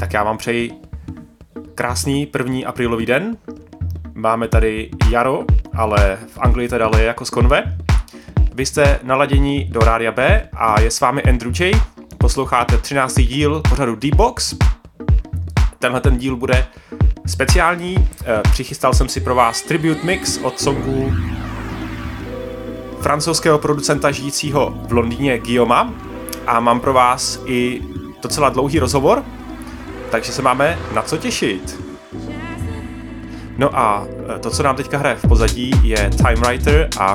Tak já vám přeji krásný 1. aprílový den. Máme tady jaro, ale v Anglii to dále je jako z konve. Vy jste naladění do Rádia B a je s vámi Andrew J. Posloucháte 13. díl pořadu D-Box. Tenhle ten díl bude speciální. Přichystal jsem si pro vás tribute mix od songu francouzského producenta žijícího v Londýně Guillauma a mám pro vás i docela dlouhý rozhovor, takže se máme na co těšit. No a to, co nám teďka hraje v pozadí, je Timewriter a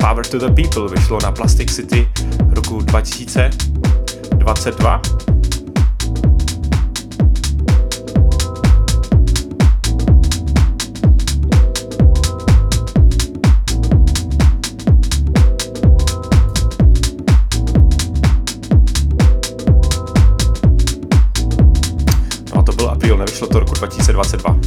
Power to the People, vyšlo na Plastic City roku 2022. No a to byl apríl, nevyšlo to roku 2022.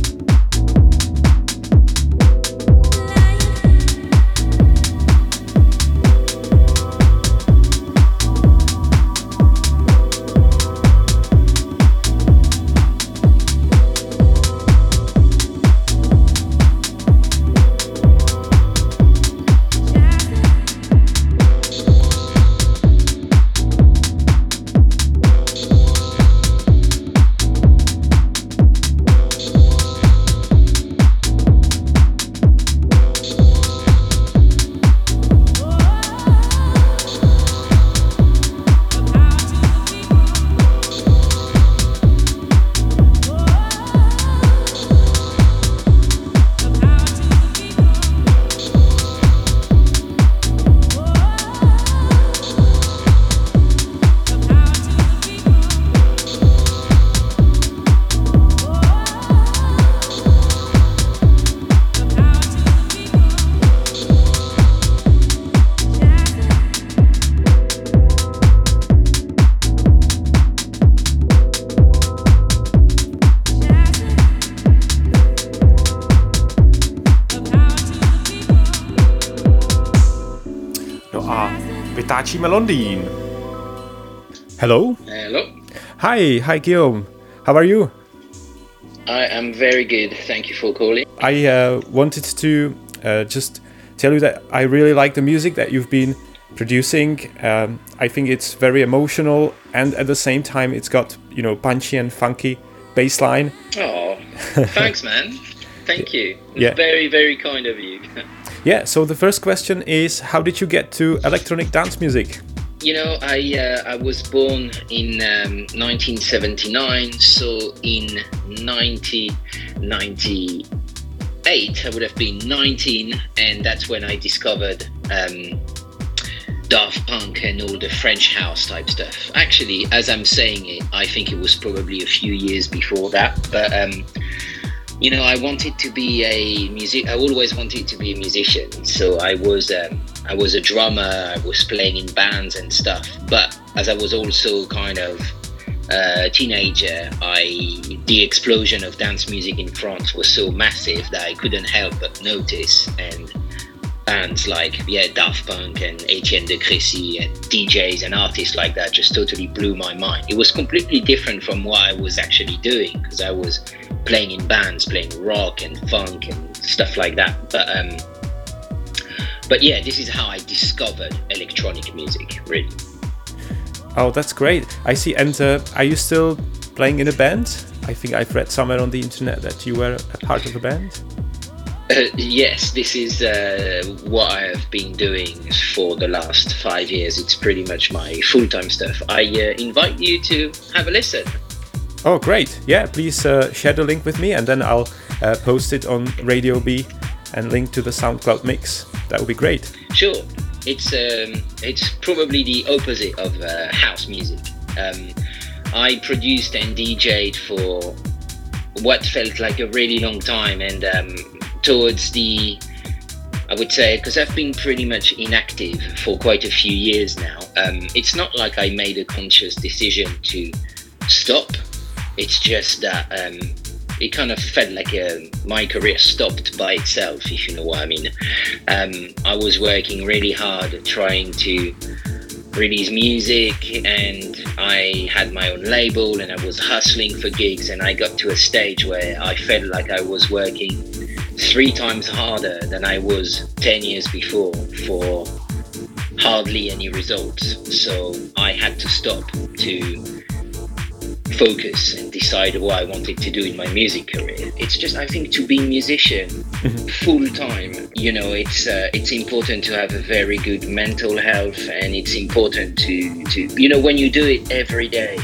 Londýn. Hello. Hello. Hi Guillaume. How are you? I am very good. Thank you for calling. I wanted to just tell you that I really like the music that you've been producing. I think it's very emotional and at the same time it's got, punchy and funky bass line. Oh, thanks man. Thank you. It's very, very kind of you. Yeah, so the first question is, how did you get to electronic dance music? I was born in 1979, so in 1998 I would have been 19, and that's when I discovered Daft Punk and all the French house type stuff. Actually, as I'm saying it, I think it was probably a few years before that, but I wanted to be I always wanted to be a musician. So I was a drummer. I was playing in bands and stuff. But as I was also kind of a teenager, the explosion of dance music in France was so massive that I couldn't help but notice. And bands like Daft Punk and Étienne de Crécy and DJs and artists like that just totally blew my mind. It was completely different from what I was actually doing, because I was playing in bands, playing rock and funk and stuff like that. But yeah, this is how I discovered electronic music, really. Oh, that's great. I see. And are you still playing in a band? I think I've read somewhere on the internet that you were a part of a band. Yes, this is what I have been doing for the last 5 years. It's pretty much my full-time stuff. I invite you to have a listen. Oh, great. Yeah, please share the link with me and then I'll post it on Radio B and link to the SoundCloud mix. That would be great. Sure. It's probably the opposite of house music. I produced and DJed for what felt like a really long time, and towards the, I would say, because I've been pretty much inactive for quite a few years now, it's not like I made a conscious decision to stop. It's just that it kind of felt like my career stopped by itself, if you know what I mean. I was working really hard trying to release music, and I had my own label and I was hustling for gigs, and I got to a stage where I felt like I was working 3 times harder than I was 10 years before for hardly any results. So I had to stop to focus and decide what I wanted to do in my music career. It's just, I think, to be a musician full time, you know, it's important to have a very good mental health, and it's important to you know, when you do it every day,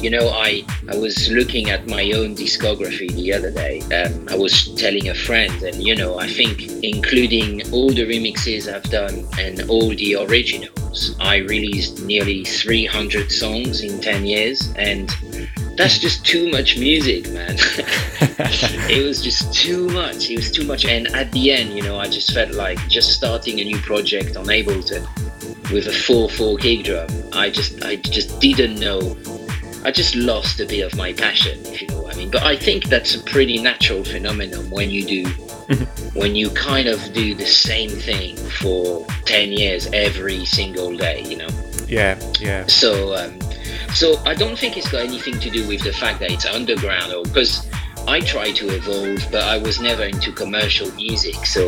you know, I was looking at my own discography the other day. I was telling a friend, and you know, I think including all the remixes I've done and all the originals, I released nearly 300 songs in 10 years. And that's just too much music, man. It was just too much. It was too much. And at the end, you know, I just felt like just starting a new project on Ableton with a 4/4 kick drum. I just didn't know. I just lost a bit of my passion, if you know what I mean. But I think that's a pretty natural phenomenon when you do, when you kind of do the same thing for 10 years every single day, you know? Yeah. So I don't think it's got anything to do with the fact that it's underground, or because I try to evolve, but I was never into commercial music. So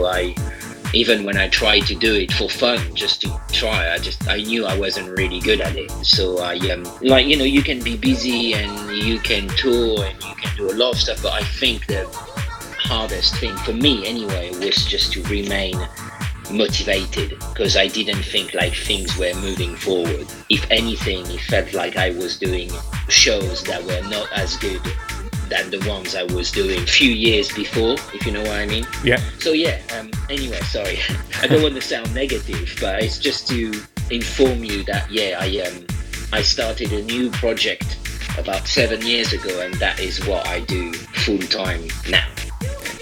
even when I tried to do it for fun, just to try, I knew I wasn't really good at it. So I like, you know, you can be busy and you can tour and you can do a lot of stuff, but I think the hardest thing for me anyway was just to remain motivated, because I didn't think like things were moving forward. If anything, it felt like I was doing shows that were not as good than the ones I was doing a few years before, if you know what I mean. Yeah. So yeah, anyway, sorry. I don't want to sound negative, but it's just to inform you that, yeah, I started a new project about 7 years ago, and that is what I do full time now.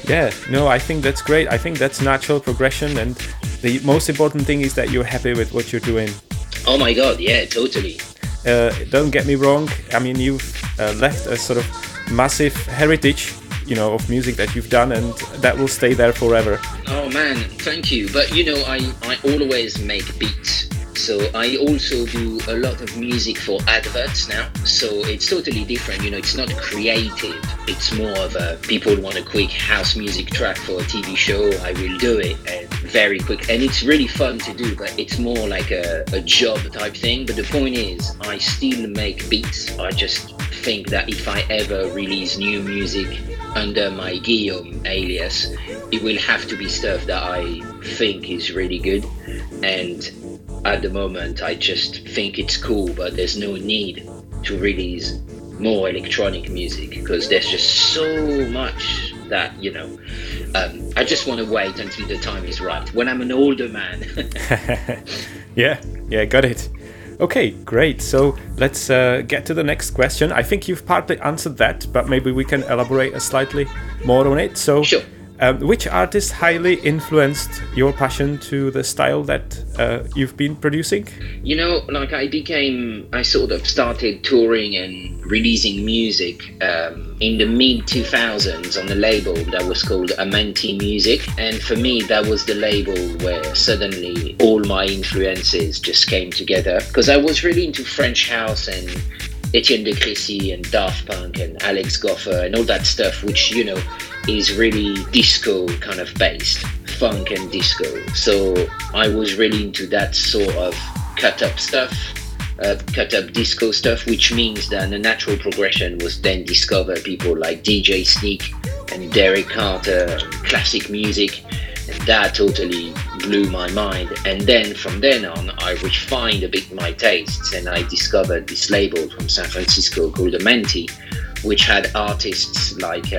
Yeah, no, I think that's great. I think that's natural progression, and the most important thing is that you're happy with what you're doing. Oh my god, yeah, totally. Don't get me wrong, I mean, you've left a sort of massive heritage, you know, of music that you've done, and that will stay there forever. Oh man, thank you. But you know, I always make beats. So I also do a lot of music for adverts now, so it's totally different, you know, it's not creative, it's more of a, people want a quick house music track for a TV show, I will do it, and very quick, and it's really fun to do, but it's more like a job type thing. But the point is, I still make beats. I just think that if I ever release new music under my Guillaume alias, it will have to be stuff that I think is really good, and at the moment I just think it's cool, but there's no need to release more electronic music because there's just so much that, you know, I just want to wait until the time is right when I'm an older man. yeah, got it. Okay, great. So let's get to the next question. I think you've partly answered that, but maybe we can elaborate slightly more on it. So sure. Which artist highly influenced your passion to the style that you've been producing? You know, like I sort of started touring and releasing music in the mid-2000s on a label that was called Amenti Music. And for me, that was the label where suddenly all my influences just came together, because I was really into French house and Étienne de Crécy and Daft Punk and Alex Gopher and all that stuff, which, you know, is really disco kind of based, funk and disco. So I was really into that sort of cut-up stuff, cut-up disco stuff, which means that the natural progression was then discover people like DJ Sneak and Derek Carter, classic music, and that totally blew my mind. And then from then on, I refined a bit my tastes, and I discovered this label from San Francisco called Amenti, which had artists like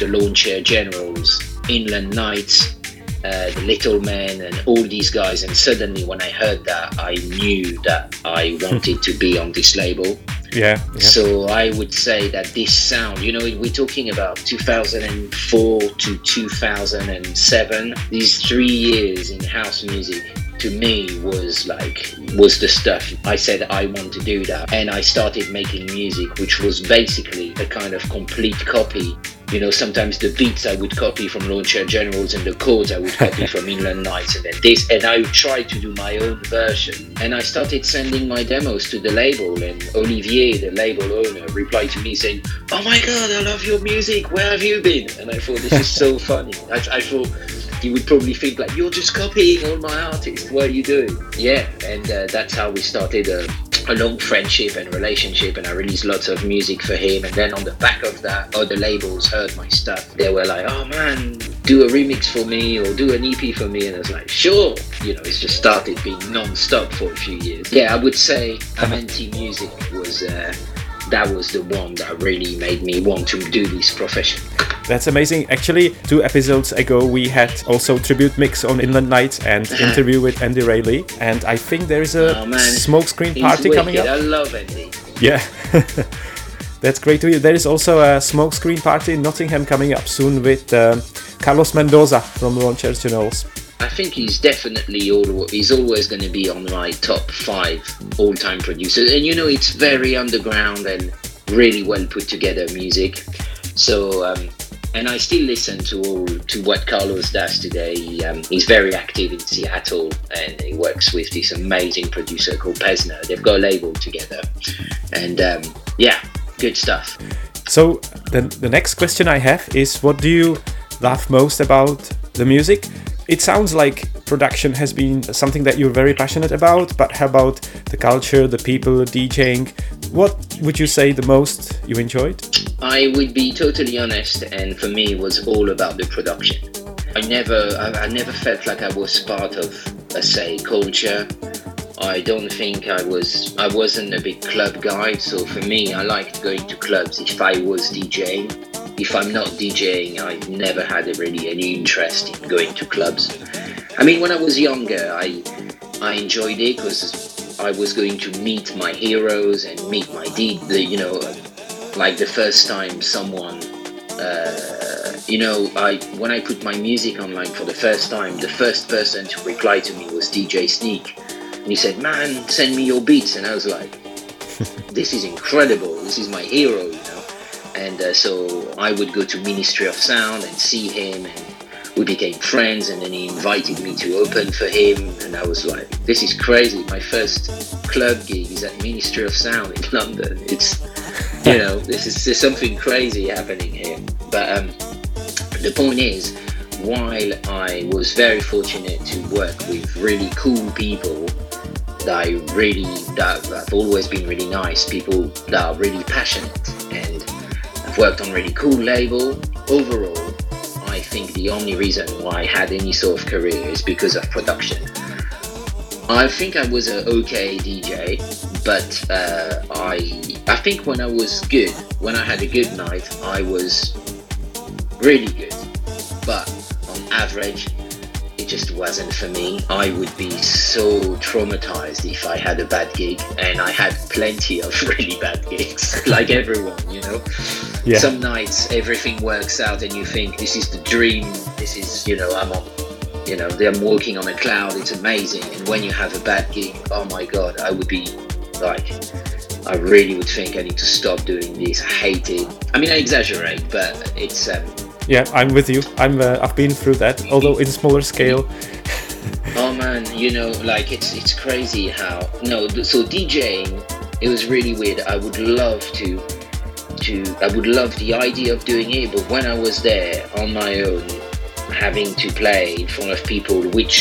the Lawnchair Generals, Inland Knights, The Little Man, and all these guys. And suddenly when I heard that, I knew that I wanted to be on this label. Yeah. So I would say that this sound, you know, we're talking about 2004 to 2007. These 3 years in house music to me was the stuff. I said I want to do that, and I started making music which was basically a kind of complete copy You know, sometimes the beats I would copy from Lawnchair Generals and the chords I would copy from Inland Knights and then this, and I would try to do my own version. And I started sending my demos to the label, and Olivier, the label owner, replied to me saying, "Oh my God, I love your music, where have you been?" And I thought, this is so funny. I thought he would probably think like, "You're just copying all my artists, what are you doing?" Yeah, and that's how we started a long friendship and relationship, and I released lots of music for him. And then on the back of that, other labels heard my stuff. They were like, "Oh man, do a remix for me or do an EP for me." And I was like, sure. You know, it's just started being non-stop for a few years. Yeah, I would say Amenti Music was, that was the one that really made me want to do this profession. That's amazing. Actually, 2 episodes ago, we had also tribute mix on Inland Knights and interview with Andy Rayleigh. And I think there is a smokescreen party coming up. I love Andy. Yeah. That's great to hear. There is also a smokescreen party in Nottingham coming up soon with Carlos Mendoza from Lawnchair Generals. I think he's definitely he's always going to be on my top 5 all-time producers. And you know, it's very underground and really well put together music. So, and I still listen to what Carlos does today. He's very active in Seattle, and he works with this amazing producer called Pesna. They've got a label together, and yeah, good stuff. So the next question I have is, what do you love most about the music? It sounds like production has been something that you're very passionate about, but how about the culture, the people, DJing? What would you say the most you enjoyed? I would be totally honest, and for me it was all about the production. I never felt like I was part of culture. I don't think I wasn't a big club guy, so for me I liked going to clubs if I was DJing. If I'm not DJing, I've never had really any interest in going to clubs. I mean, when I was younger, I enjoyed it because I was going to meet my heroes and meet my like the first time someone, when I put my music online for the first time, the first person to reply to me was DJ Sneak. And he said, "Man, send me your beats." And I was like, this is incredible. This is my hero, you know. And so I would go to Ministry of Sound and see him, and we became friends, and then he invited me to open for him, and I was like, this is crazy. My first club gig is at Ministry of Sound in London. It's... you know, there's something crazy happening here. But the point is, while I was very fortunate to work with really cool people that have always been really nice, people that are really passionate, and I've worked on really cool label, overall, I think the only reason why I had any sort of career is because of production. I think I was an okay DJ, but I think when I had a good night, I was really good. But on average, it just wasn't for me. I would be so traumatized if I had a bad gig, and I had plenty of really bad gigs, like everyone, you know? Yeah. Some nights everything works out and you think, this is the dream, this is, I'm walking on a cloud, it's amazing. And when you have a bad gig, oh my God, I would be like, I really would think I need to stop doing this. I hate it. I mean, I exaggerate, but it's... yeah, I'm with you. I've been through that, although in smaller scale. Oh man, it's crazy how... No, so DJing, it was really weird. I would love I would love the idea of doing it, but when I was there on my own, having to play in front of people, which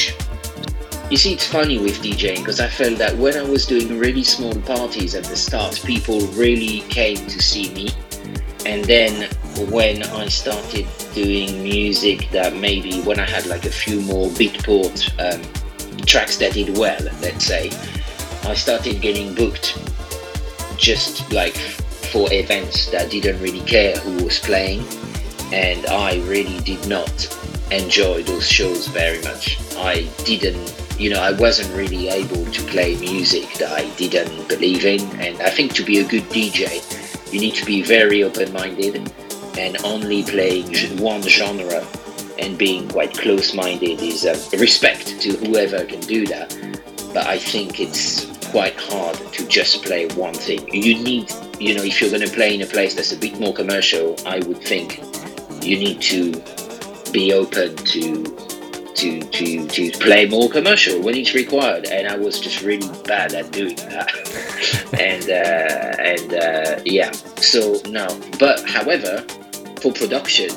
you see, it's funny with DJing, because I felt that when I was doing really small parties at the start, people really came to see me, and then when I started doing music that maybe when I had like a few more Beatport tracks that did well, let's say, I started getting booked just like for events that didn't really care who was playing, and I really did not enjoy those shows very much. I didn't, I wasn't really able to play music that I didn't believe in. And I think to be a good DJ, you need to be very open-minded and only playing one genre, and being quite close-minded is respect to whoever can do that. But I think it's quite hard to just play one thing. You need, if you're going to play in a place that's a bit more commercial, I would think you need to be open to play more commercial when it's required, and I was just really bad at doing that. However, for production,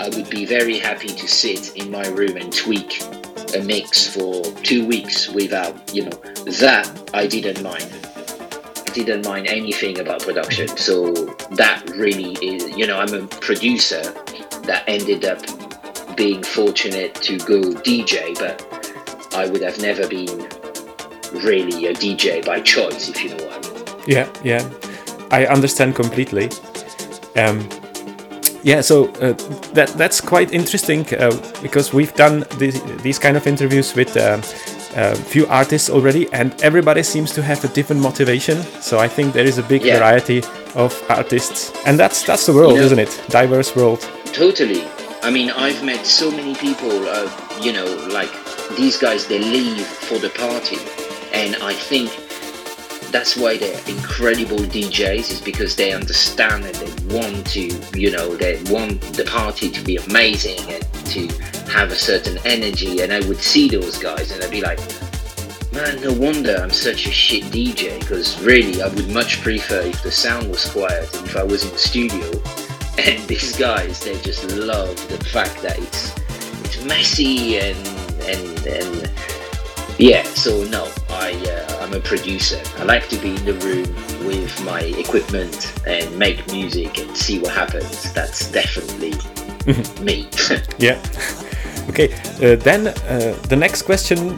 I would be very happy to sit in my room and tweak a mix for 2 weeks without, you know, that I didn't mind. I didn't mind anything about production. So that really is, you know, I'm a producer that ended up being fortunate to go DJ, but I would have never been really a DJ by choice, if you know what I mean. Yeah, I understand completely. That's quite interesting because we've done these kind of interviews with a few artists already, and everybody seems to have a different motivation. So I think there is a big variety of artists, and that's the world, isn't it? Diverse world. Totally. I mean, I've met so many people, like these guys, they leave for the party. And I think that's why they're incredible DJs, is because they understand and they want to, they want the party to be amazing and to have a certain energy. And I would see those guys and I'd be like, man, no wonder I'm such a shit DJ, because really I would much prefer if the sound was quiet and if I was in the studio. And these guys, they just love the fact that it's messy and yeah. So no, I'm a producer. I like to be in the room with my equipment and make music and see what happens. That's definitely me. Yeah. Okay. Then the next question.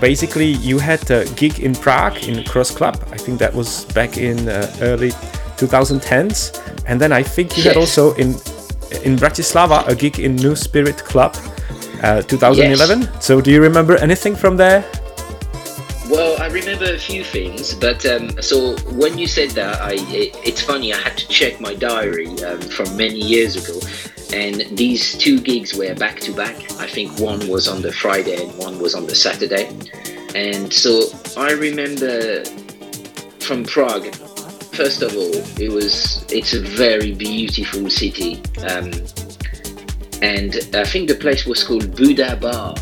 Basically, you had a gig in Prague in Cross Club. I think that was back in early 2010s, and then I think you had also in Bratislava a gig in New Spirit Club 2011. Yes. So do you remember anything from there? Well, I remember a few things, but so when you said that, it's funny, I had to check my diary from many years ago, and these two gigs were back to back. I think one was on the Friday and one was on the Saturday. And so I remember from Prague, first of all, it's a very beautiful city, and I think the place was called Buddha Bar.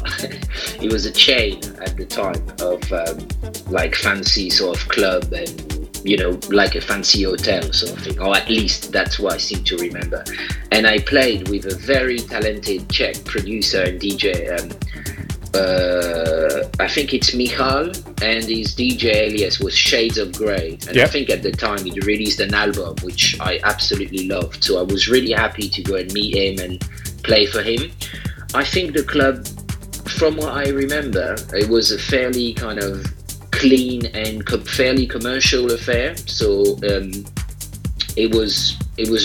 It was a chain at the time of fancy sort of club and like a fancy hotel sort of thing, or at least that's what I seem to remember. And I played with a very talented Czech producer and DJ. I think it's Michal, and his DJ alias was Shades of Grey. And I think at the time he released an album which I absolutely loved, so I was really happy to go and meet him and play for him. I think the club, from what I remember, it was a fairly kind of clean and fairly commercial affair, so it was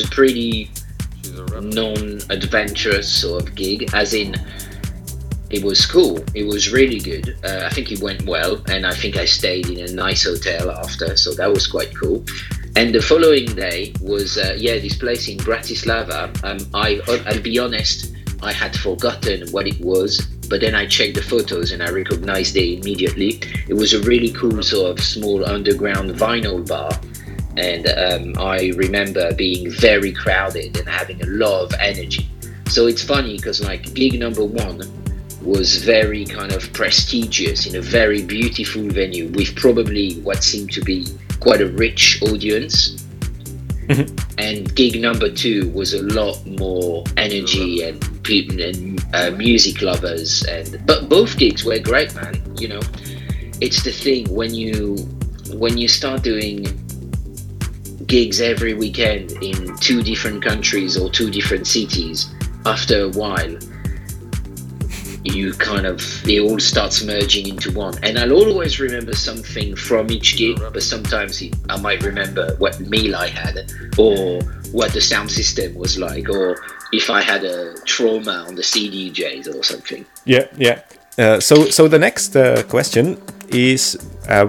a pretty non-adventurous sort of gig, as in it was cool. It was really good. I think it went well, and I think I stayed in a nice hotel after, so that was quite cool. And the following day was this place in Bratislava. I'll be honest, I had forgotten what it was, but then I checked the photos and I recognized it immediately. It was a really cool sort of small underground vinyl bar, and I remember being very crowded and having a lot of energy. So it's funny because gig number one was very kind of prestigious in a very beautiful venue with probably what seemed to be quite a rich audience. And gig number two was a lot more energy and people and music lovers, but both gigs were great, man. It's the thing, when you start doing gigs every weekend in two different countries or two different cities, after a while you it all starts merging into one. And I'll always remember something from each gig, but sometimes I might remember what meal I had, or what the sound system was like, or if I had a trauma on the CDJs or something. So the next question is,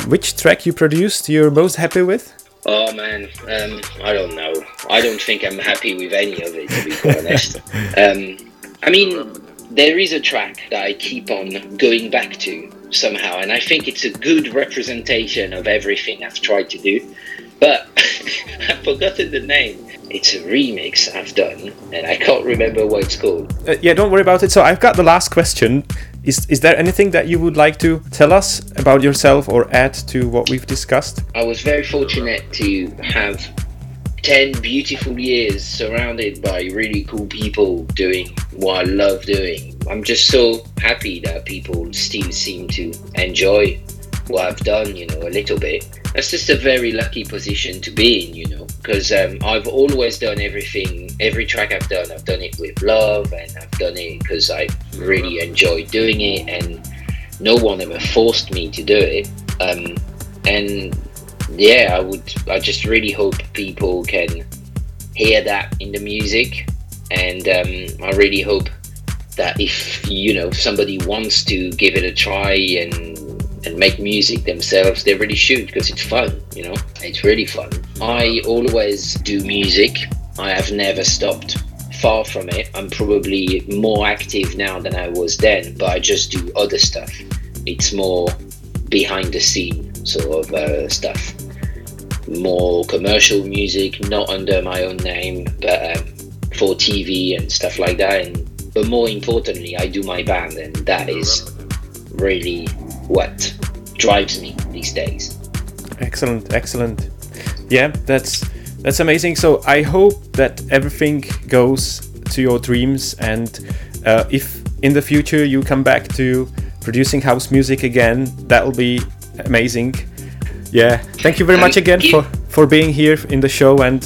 which track you produced you're most happy with? Oh man, I don't know. I don't think I'm happy with any of it, to be quite honest. There is a track that I keep on going back to somehow, and I think it's a good representation of everything I've tried to do, but I've forgotten the name. It's a remix I've done, and I can't remember what it's called. Yeah, don't worry about it. So I've got the last question. Is there anything that you would like to tell us about yourself or add to what we've discussed? I was very fortunate to have 10 beautiful years surrounded by really cool people doing what I love doing. I'm just so happy that people still seem to enjoy what I've done, you know, a little bit. That's just a very lucky position to be in, you know, because I've always done everything, every track I've done it with love, and I've done it because I really enjoy doing it, and no one ever forced me to do it. And yeah, I just really hope people can hear that in the music, and I really hope that if, you know, somebody wants to give it a try and make music themselves, they really should, because it's fun, you know, it's really fun. I always do music. I have never stopped, far from it. I'm probably more active now than I was then, but I just do other stuff. It's more behind the scene sort of stuff, more commercial music, not under my own name, but for TV and stuff like that. But more importantly, I do my band, and that is really what drives me these days. Excellent. Yeah, that's amazing. So I hope that everything goes to your dreams, and if in the future you come back to producing house music again, that'll be amazing. Yeah, thank you very much again for being here in the show and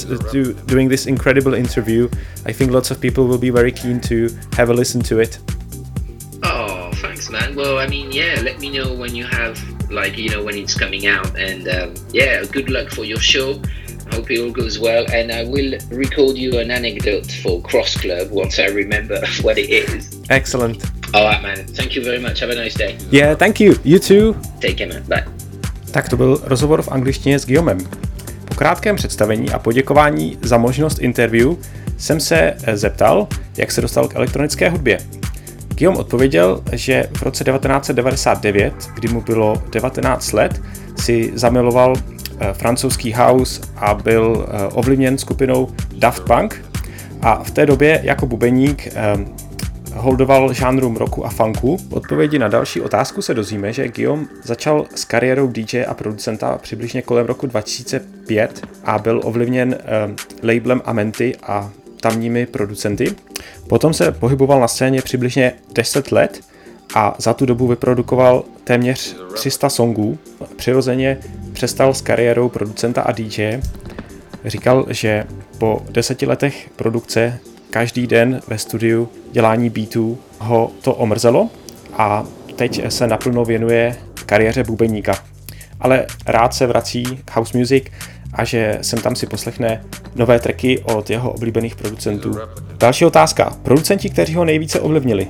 doing this incredible interview. I think lots of people will be very keen to have a listen to it. Man, well, I mean, yeah, let me know when you have, like, you know, when it's coming out, and yeah, good luck for your show. I hope it all goes well, and I will record you an anecdote for Cross Club once I remember what it is. Excellent. All right, man, thank you very much, have a nice day. Yeah, thank you, you too. Take care, man, bye. Tak to byl rozhovor v angličtině s Guillaumem. Po krátkém představení a poděkování za možnost interview jsem se zeptal, jak se dostal k elektronické hudbě. Guillaume odpověděl, že v roce 1999, kdy mu bylo 19 let, si zamiloval francouzský house a byl ovlivněn skupinou Daft Punk, a v té době jako bubeník holdoval žánrům rocku a funku. V odpovědi na další otázku se dozvíme, že Guillaume začal s kariérou DJ a producenta přibližně kolem roku 2005 a byl ovlivněn labelem Amenti a tamními producenty. Potom se pohyboval na scéně přibližně 10 let a za tu dobu vyprodukoval téměř 300 songů. Přirozeně přestal s kariérou producenta a DJ. Říkal, že po 10 letech produkce každý den ve studiu dělání beatů ho to omrzelo a teď se naplno věnuje kariéře bubeníka. Ale rád se vrací k house music a že sem tam si poslechne nové tracky od jeho oblíbených producentů. Další otázka. Producenti, kteří ho nejvíce ovlivnili.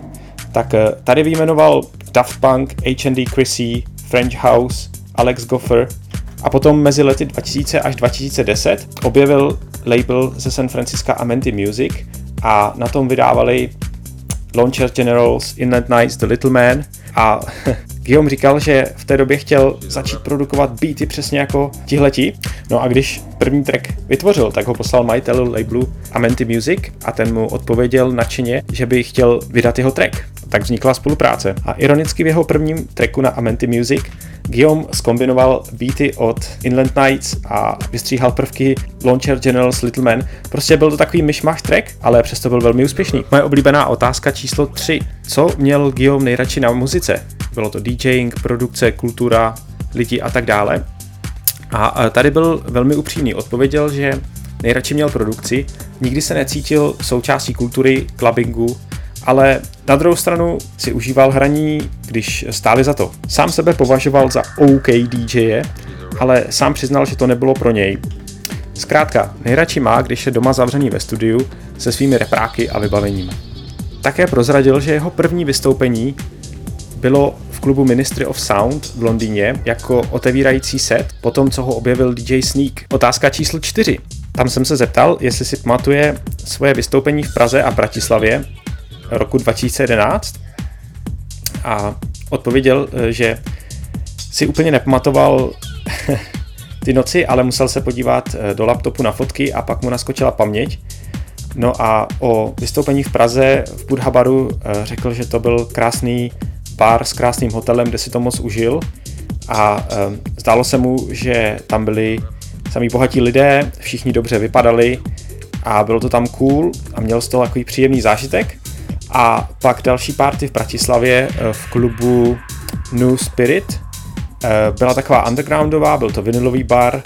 Tak tady vyjmenoval Daft Punk, Étienne de Crécy, French House, Alex Gopher, a potom mezi lety 2000 až 2010 objevil label ze San Francisca Amenti Music a na tom vydávali Lawnchair Generals, Inland Knights, The Little Man, a Guillaume říkal, že v té době chtěl začít produkovat beaty přesně jako tihleti. No a když první track vytvořil, tak ho poslal majiteli labelu Amenti Music a ten mu odpověděl nadšeně, že by chtěl vydat jeho track. Tak vznikla spolupráce. A ironicky v jeho prvním tracku na Amenti Music Guillaume zkombinoval beaty od Inland Knights a vystříhal prvky Lawnchair Generals, Little Man. Prostě byl to takový myšmach track, ale přesto byl velmi úspěšný. Moje oblíbená otázka číslo 3. Co měl Guillaume nejradši na muzice? Bylo to DJing, produkce, kultura, lidi a tak dále. A tady byl velmi upřímný. Odpověděl, že nejradši měl produkci, nikdy se necítil součástí kultury, clubbingu, ale na druhou stranu si užíval hraní, když stáli za to. Sám sebe považoval za OK DJe, ale sám přiznal, že to nebylo pro něj. Zkrátka, nejradši má, když je doma zavřený ve studiu se svými repráky a vybavením. Také prozradil, že jeho první vystoupení bylo v klubu Ministry of Sound v Londýně jako otevírající set, potom co ho objevil DJ Sneak. Otázka číslo 4. Tam jsem se zeptal, jestli si pamatuje svoje vystoupení v Praze a Bratislavě roku 2011 a odpověděl, že si úplně nepamatoval ty noci, ale musel se podívat do laptopu na fotky a pak mu naskočila paměť. No a o vystoupení v Praze v Buddha Baru řekl, že to byl krásný bar s krásným hotelem, kde si to moc užil a zdálo se mu, že tam byli samý bohatí lidé, všichni dobře vypadali a bylo to tam cool a měl z toho takový příjemný zážitek. A pak další party v Bratislavě v klubu New Spirit. Byla taková undergroundová, byl to vinylový bar,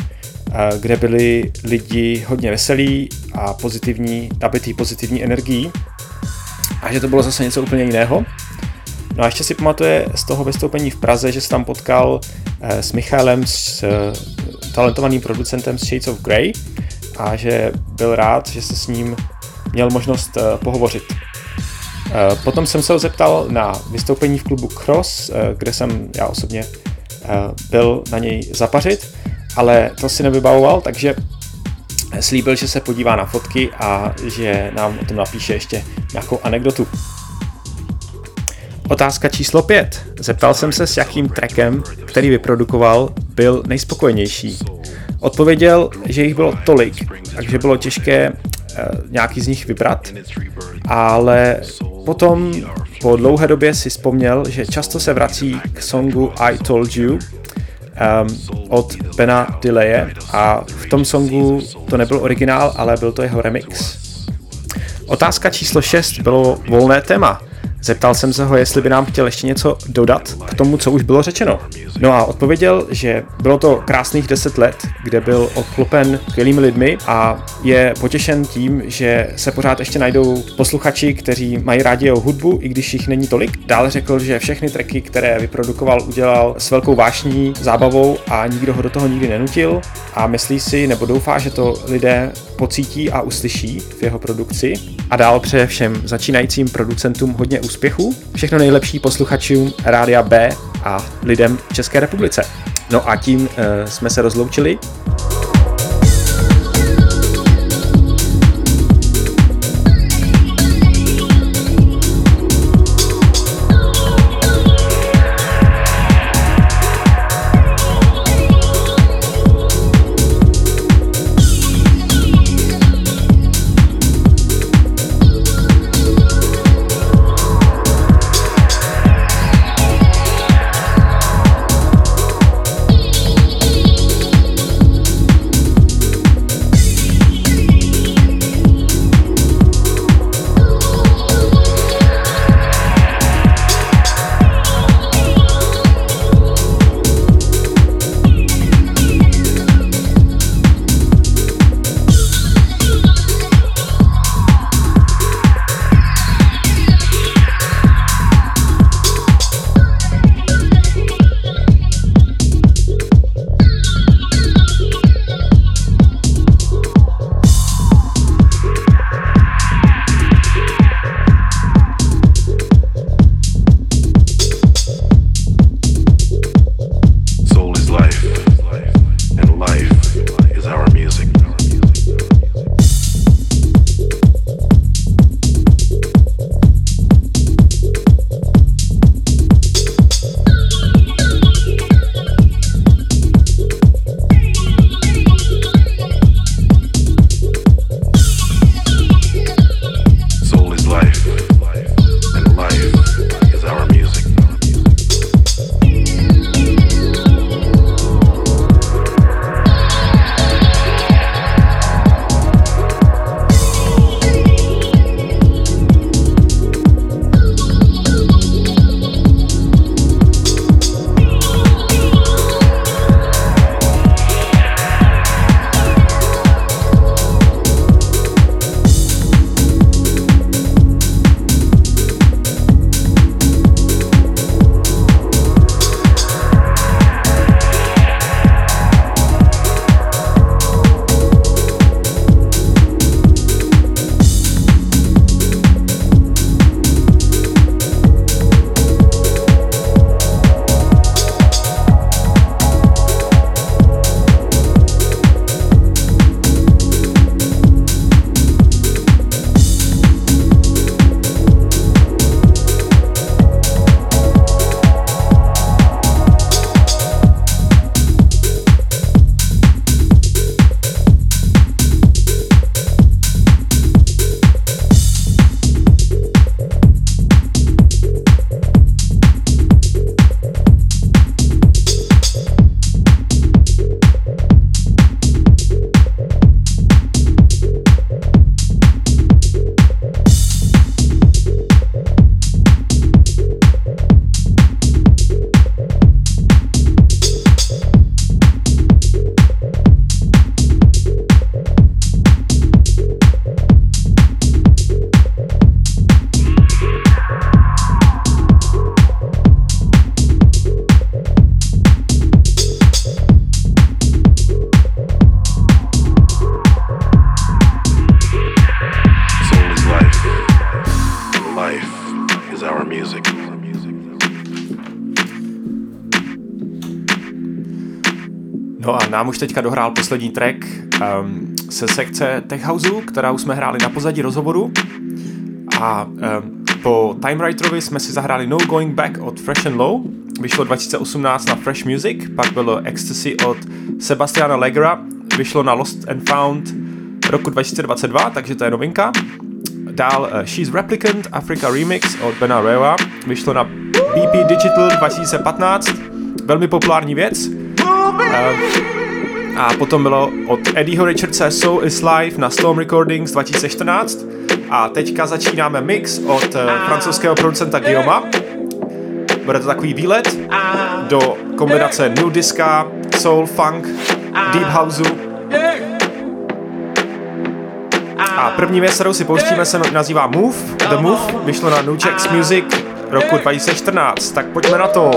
kde byli lidi hodně veselí a pozitivní, nabitý pozitivní energií. A že to bylo zase něco úplně jiného. No a ještě si pamatuje z toho vystoupení v Praze, že se tam potkal s Michalem, s talentovaným producentem z Shades of Grey a že byl rád, že se s ním měl možnost pohovořit. Potom jsem se ho zeptal na vystoupení v klubu Cross, kde jsem já osobně byl na něj zapařit, ale to si nevybavoval, takže slíbil, že se podívá na fotky a že nám o tom napíše ještě nějakou anekdotu. Otázka číslo 5. Zeptal jsem se, s jakým trackem, který vyprodukoval, byl nejspokojenější. Odpověděl, že jich bylo tolik, takže bylo těžké nějaký z nich vybrat, ale potom po dlouhé době si vzpomněl, že často se vrací k songu I Told You od Bena Dileje a v tom songu to nebyl originál, ale byl to jeho remix. Otázka číslo 6 bylo volné téma. Zeptal jsem se ho, jestli by nám chtěl ještě něco dodat k tomu, co už bylo řečeno. No a odpověděl, že bylo to krásných 10 let, kde byl obklopen skvělými lidmi a je potěšen tím, že se pořád ještě najdou posluchači, kteří mají rádi jeho hudbu, i když jich není tolik. Dále řekl, že všechny tracky, které vyprodukoval, udělal s velkou vášní, zábavou a nikdo ho do toho nikdy nenutil a myslí si nebo doufá, že to lidé pocítí a uslyší v jeho produkci. A dál přeje všem začínajícím producentům hodně úspěchů, všechno nejlepší posluchačům Rádia B a lidem v České republice. No a tím jsme se rozloučili. No a nám už teďka dohrál poslední track se sekce Tech Houseu, kterou jsme hráli na pozadí rozhovoru. A po Timewriterovi jsme si zahráli No Going Back od Fresh and Low. Vyšlo 2018 na Fresh Music, pak bylo Ecstasy od Sebastiana Legera, vyšlo na Lost and Found roku 2022, takže to je novinka. Dál She's Replicant Africa Remix od Bena Raua, vyšlo na BP Digital 2015, velmi populární věc. A potom bylo od Eddieho Richardsa Soul is Life na Storm Recordings 2014. A teďka začínáme mix od francouzského producenta Guillauma. Bude to takový výlet do kombinace new diska, soul, funk, deep houseu. A první věc, kterou si pouštíme, se nazývá Move. The Move vyšlo na New Jacks Music roku 2014. Tak pojďme na to.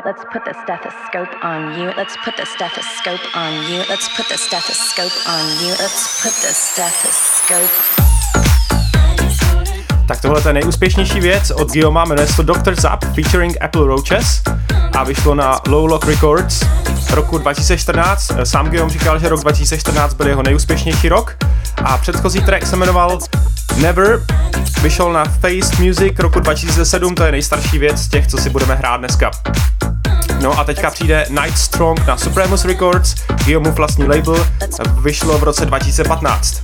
Let's put the stethoscope on you. Tak tohle je nejúspěšnější věc od Guillaume, jmenuje se to Dr. Zapp featuring Apple Roaches a vyšlo na Low Lock Records roku 2014. Sám Guillaume říkal, že rok 2014 byl jeho nejúspěšnější rok a předchozí track se jmenoval Never, vyšel na Face Music roku 2007, to je nejstarší věc z těch, co si budeme hrát dneska. No a teďka přijde Night Strong na Supremus Records, Guillaumeův vlastní label, vyšlo v roce 2015.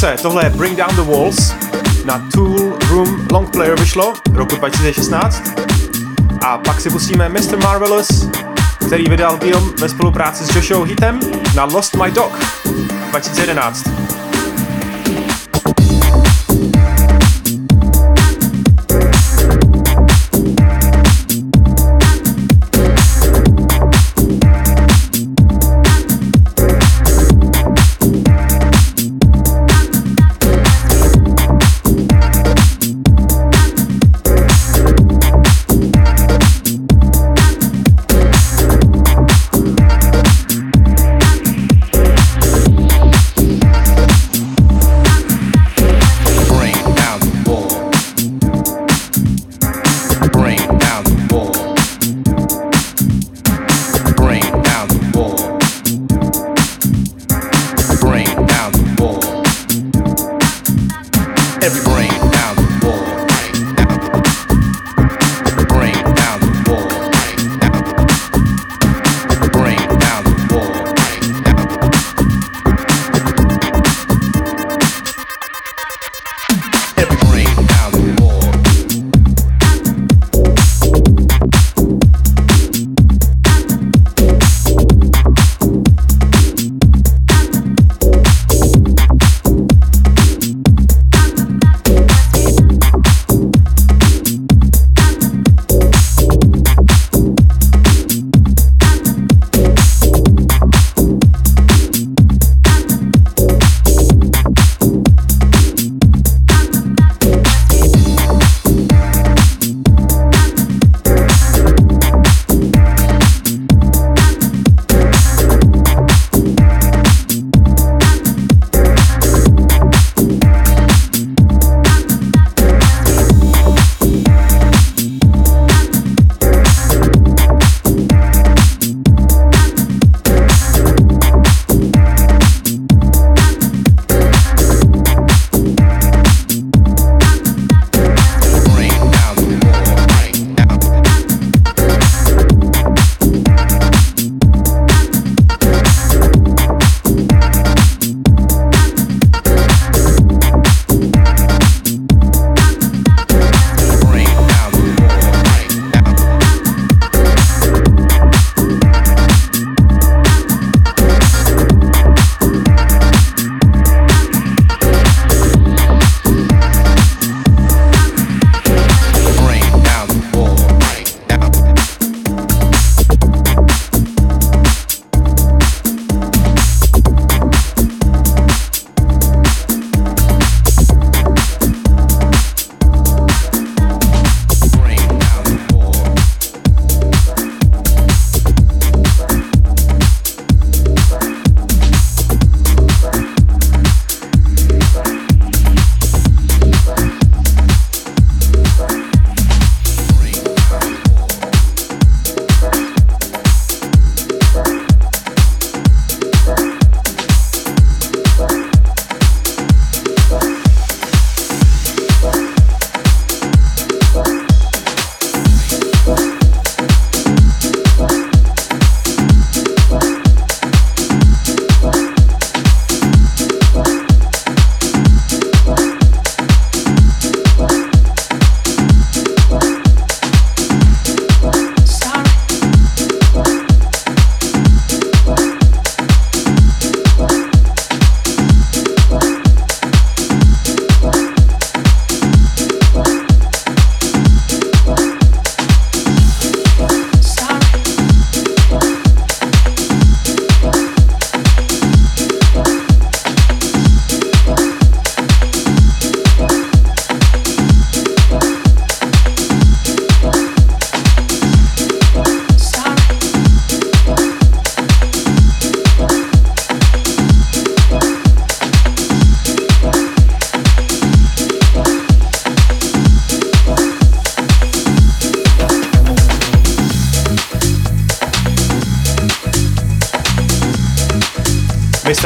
Borce, tohle je Bring Down the Walls, na Tool Room Long Player vyšlo roku 2016. A pak si pustíme Mr. Marvelous, který vydal Guillaume ve spolupráci s Joshua Heathem na Lost My Dog 2011.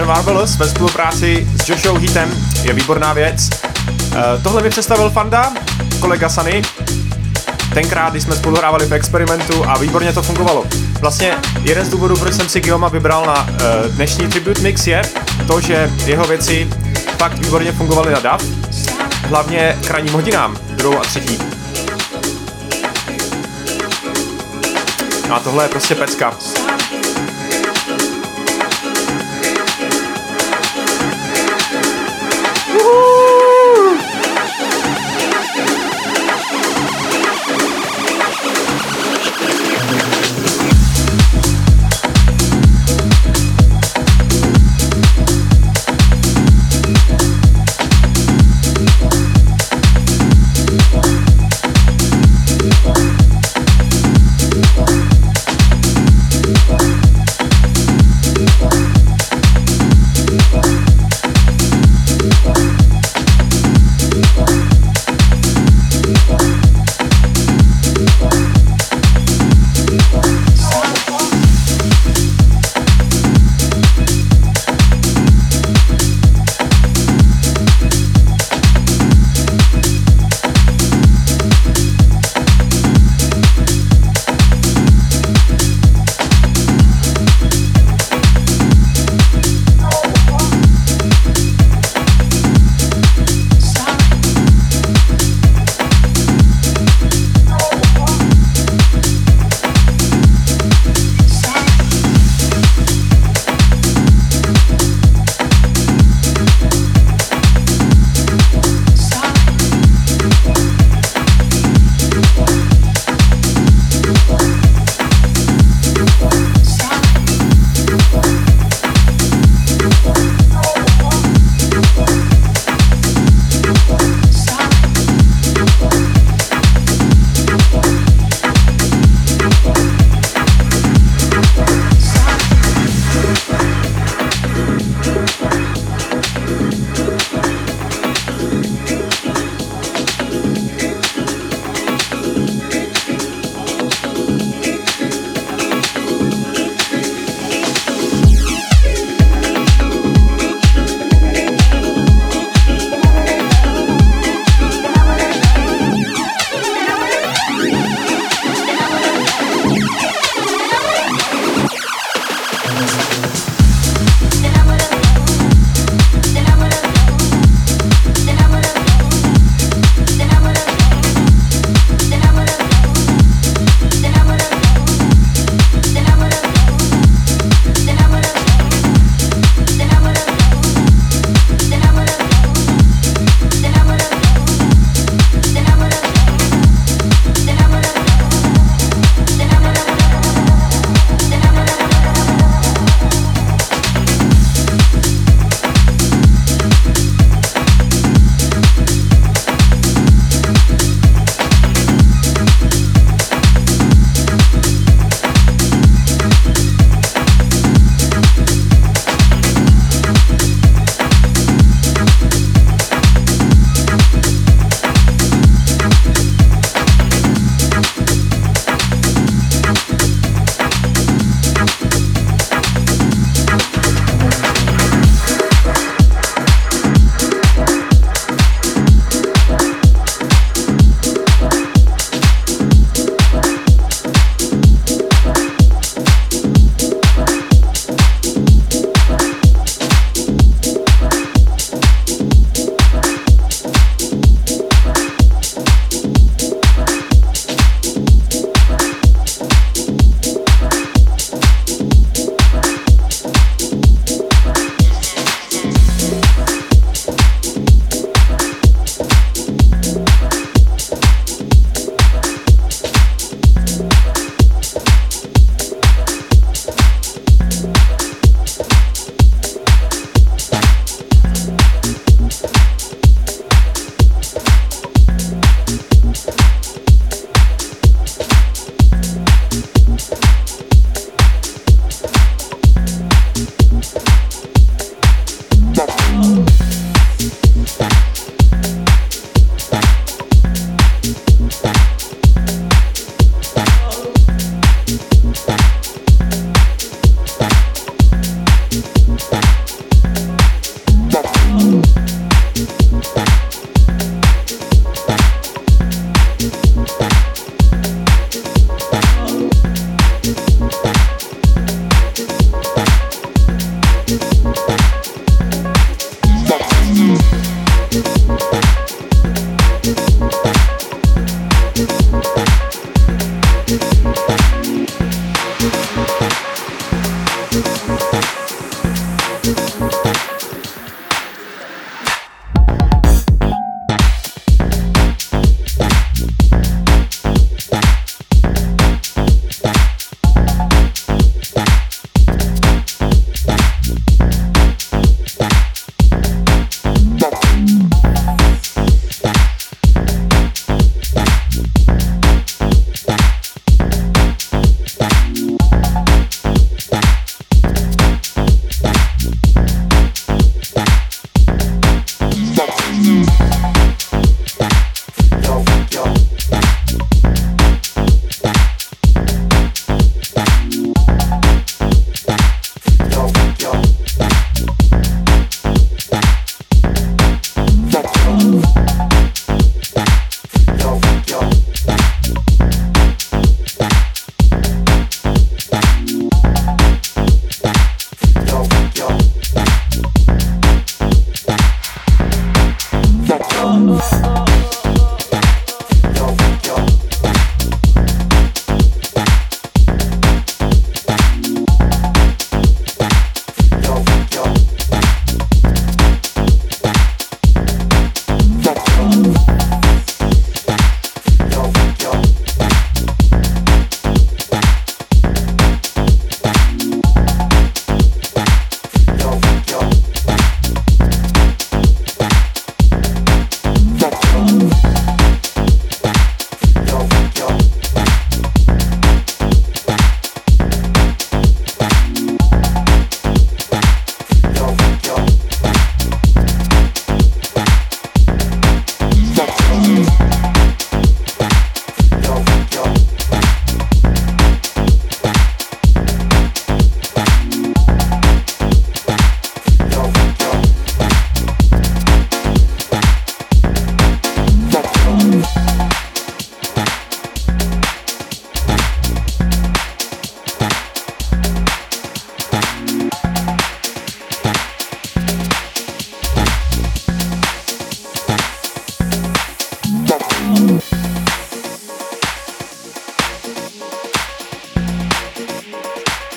Marvelous ve spolupráci s Joshua Heathem je výborná věc. Tohle mi představil Fanda, kolega Sunny, tenkrát, když jsme spolu hrávali v experimentu a výborně to fungovalo. Vlastně jeden z důvodů, proč jsem si Guillauma vybral na dnešní tribute mix je to, že jeho věci fakt výborně fungovaly na DAF, hlavně k ranním hodinám, 2. a 3. No a tohle je prostě pecka.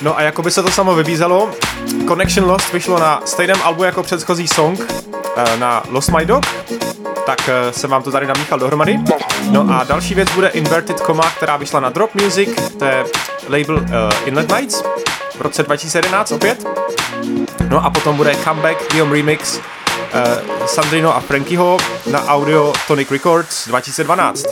No a jako by se to samo vybízalo, Connection Lost vyšlo na stejném albu jako předchozí song, na Lost My Dog, tak jsem vám to tady namíchal dohromady. No a další věc bude Inverted Comma, která vyšla na Drop Music, to je label Inland Knights, v roce 2011 opět. No a potom bude Comeback, Guillaume Remix, Sandrino a Frankyho na Audio Tonic Records 2012.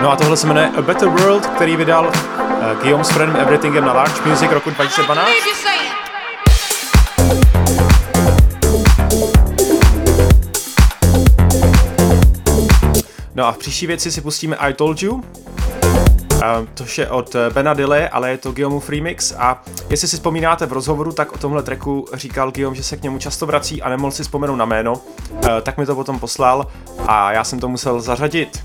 No a tohle se jmenuje A Better World, který vydal Guillaume s Friendem Everythingem na Large Music roku 2012. No a v příští věci si pustíme I Told You, tož je od Bena Dille, ale je to Guillaumeův remix, a jestli si vzpomínáte v rozhovoru, tak o tomhle tracku říkal Guillaume, že se k němu často vrací a nemohl si vzpomenout na jméno, tak mi to potom poslal a já jsem to musel zařadit.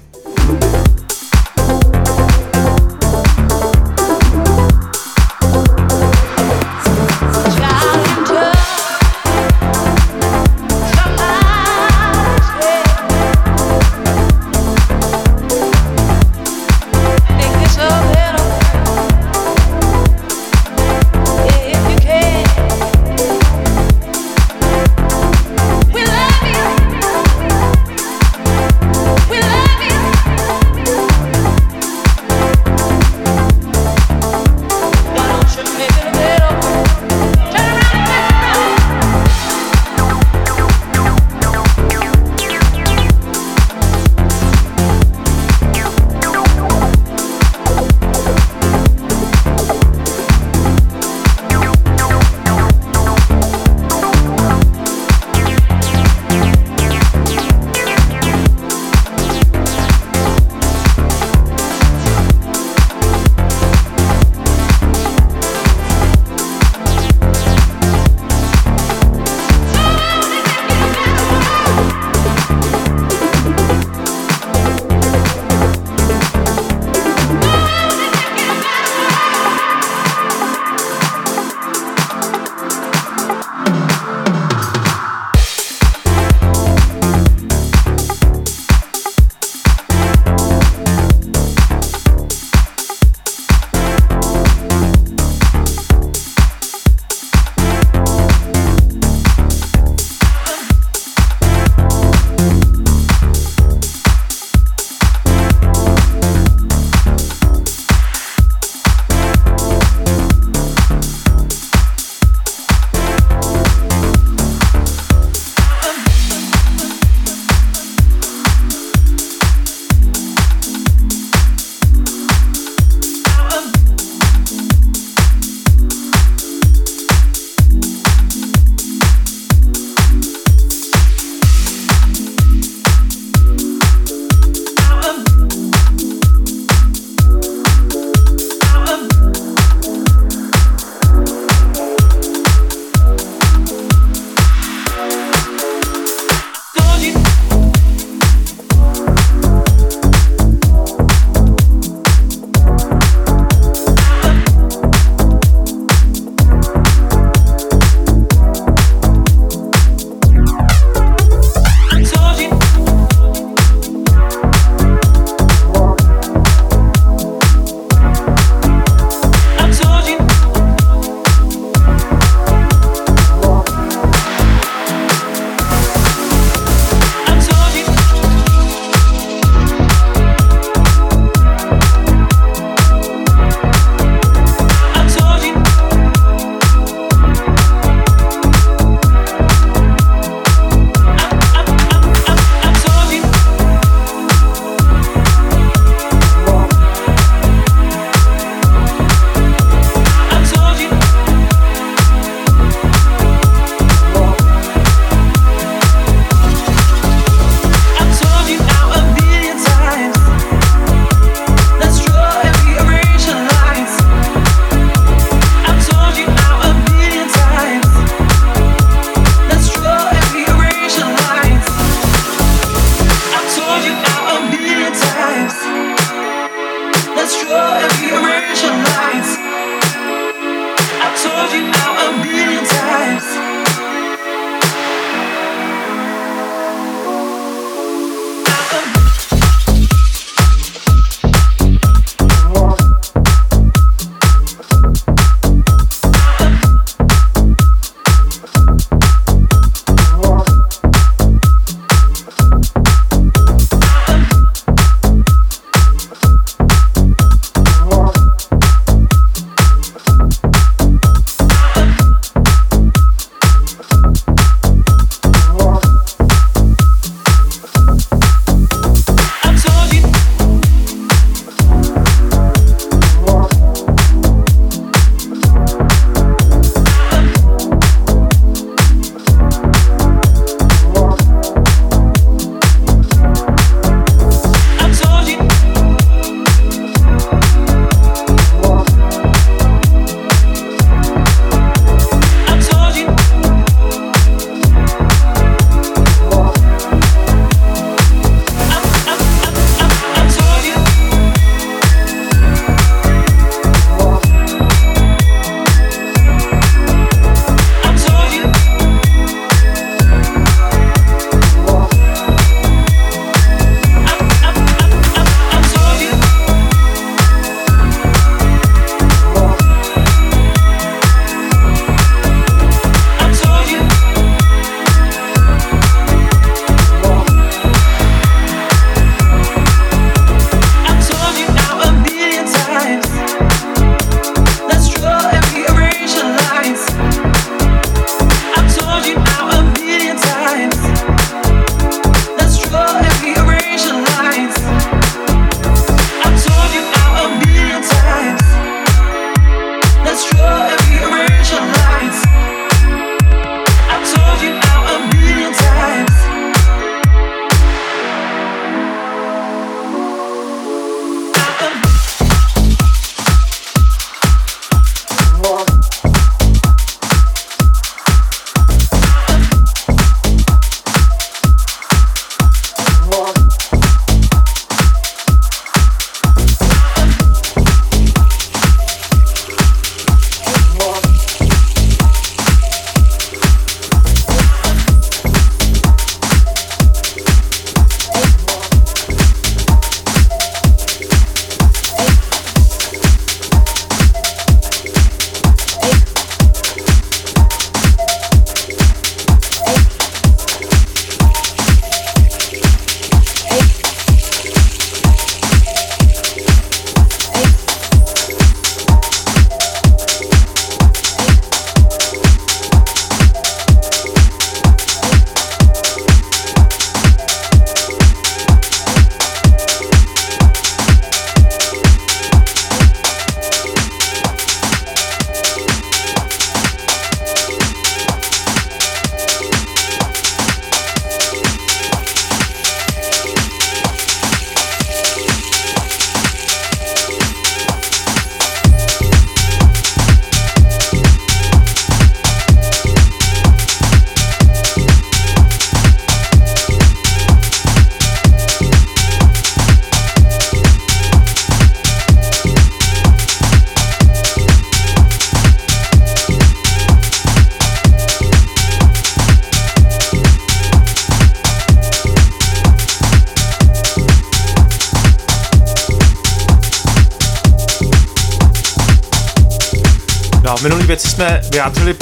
V minulý věci jsme vyjádřili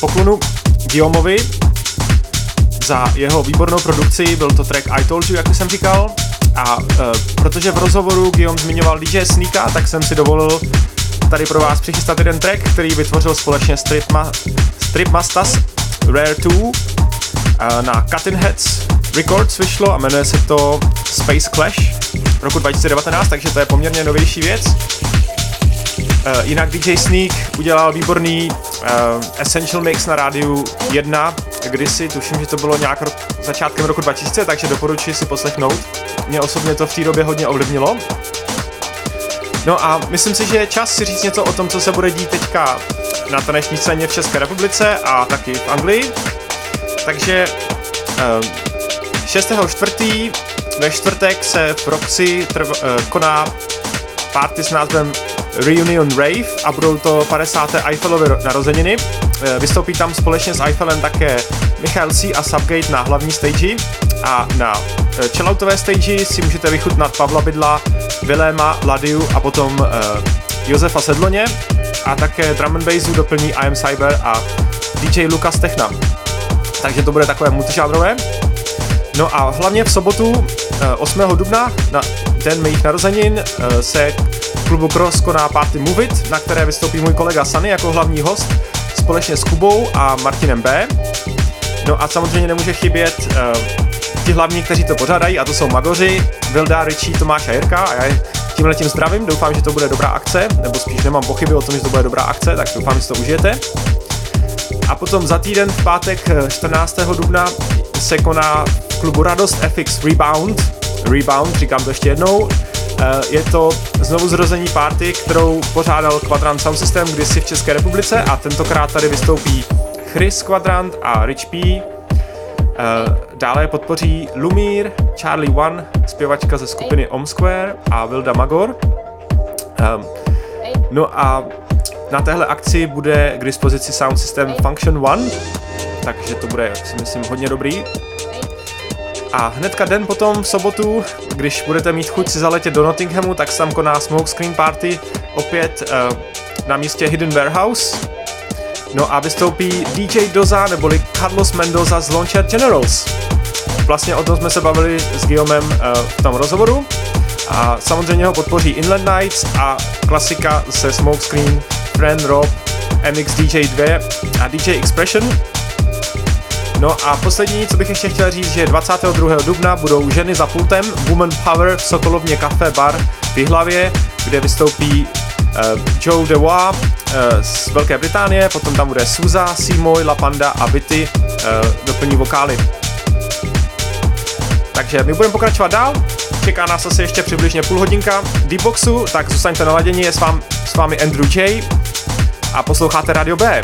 poklonu Guillaumeovi za jeho výbornou produkci, byl to track I Told You, jak jsem říkal. A protože v rozhovoru Guillaume zmiňoval DJ Sneaka, tak jsem si dovolil tady pro vás přichystat jeden track, který vytvořil společně Strip Mastas Rare 2 na Cutting Heads Records vyšlo a jmenuje se to Space Clash roku 2019, takže to je poměrně novější věc. Jinak DJ Sneak udělal výborný Essential Mix na rádiu 1 kdysi, tuším, že to bylo nějak začátkem roku 2000, takže doporučuji si poslechnout. Mě osobně to v té době hodně ovlivnilo. No a myslím si, že je čas si říct něco o tom, co se bude dít teďka na taneční scéně v České republice a taky v Anglii. Takže 6.4. ve čtvrtek se v Roxy koná party s názvem Reunion Rave a budou to 50. Eiffelovy narozeniny. Vystoupí tam společně s Eiffelem také Michal C. a Subgate na hlavní stage a na chilloutové stage si můžete vychutnat Pavla Bydla, Viléma, Ladiu a potom Josefa Sedloně a také drum and bassu doplní I Am Cyber a DJ Lukas Techna. Takže to bude takové multižánrové. No a hlavně v sobotu 8. dubna, na den mých narozenin, se v klubu Cross koná party Move It, na které vystoupí můj kolega Sunny jako hlavní host společně s Kubou a Martinem B. No a samozřejmě nemůže chybět ti hlavní, kteří to pořádají, a to jsou Magoři, Vilda, Richie, Tomáš a Jirka a já je tímhletím zdravím, doufám, že to bude dobrá akce, nebo spíš nemám pochyby o tom, že to bude dobrá akce, tak doufám, že to užijete. A potom za týden v pátek 14. dubna se koná v klubu Radost FX Rebound, říkám to ještě jednou, je to znovu zrození party, kterou pořádal Quadrant Sound System kdysi v České republice a tentokrát tady vystoupí Chris Quadrant a Rich P. Dále podpoří Lumír, Charlie One, zpěvačka ze skupiny Omsquare a Vilda Magor. No a na téhle akci bude k dispozici sound system Function One, takže to bude, si myslím, hodně dobrý. A hnedka den potom v sobotu, když budete mít chuť si zaletět do Nottinghamu, tak tam koná Smokescreen Party opět na místě Hidden Warehouse. No a vystoupí DJ Doza neboli Carlos Mendoza z Lawnchair Generals. Vlastně o tom jsme se bavili s Guillaumem v tom rozhovoru. A samozřejmě ho podpoří Inland Knights a klasika se Smokescreen, Friend Rob, MX DJ 2 a DJ Expression. No a poslední, co bych ještě chtěl říct, že 22. dubna budou ženy za pultem Woman Power v Sokolovně Café Bar v Jihlavě, kde vystoupí Joe Dewa z Velké Británie, potom tam bude Suza, Simoy, La Panda a Vity doplní vokály. Takže my budeme pokračovat dál, čeká nás asi ještě přibližně půl hodinka D-boxu, tak zůstaňte naladěni, je s vámi Andrew J a posloucháte Radio B.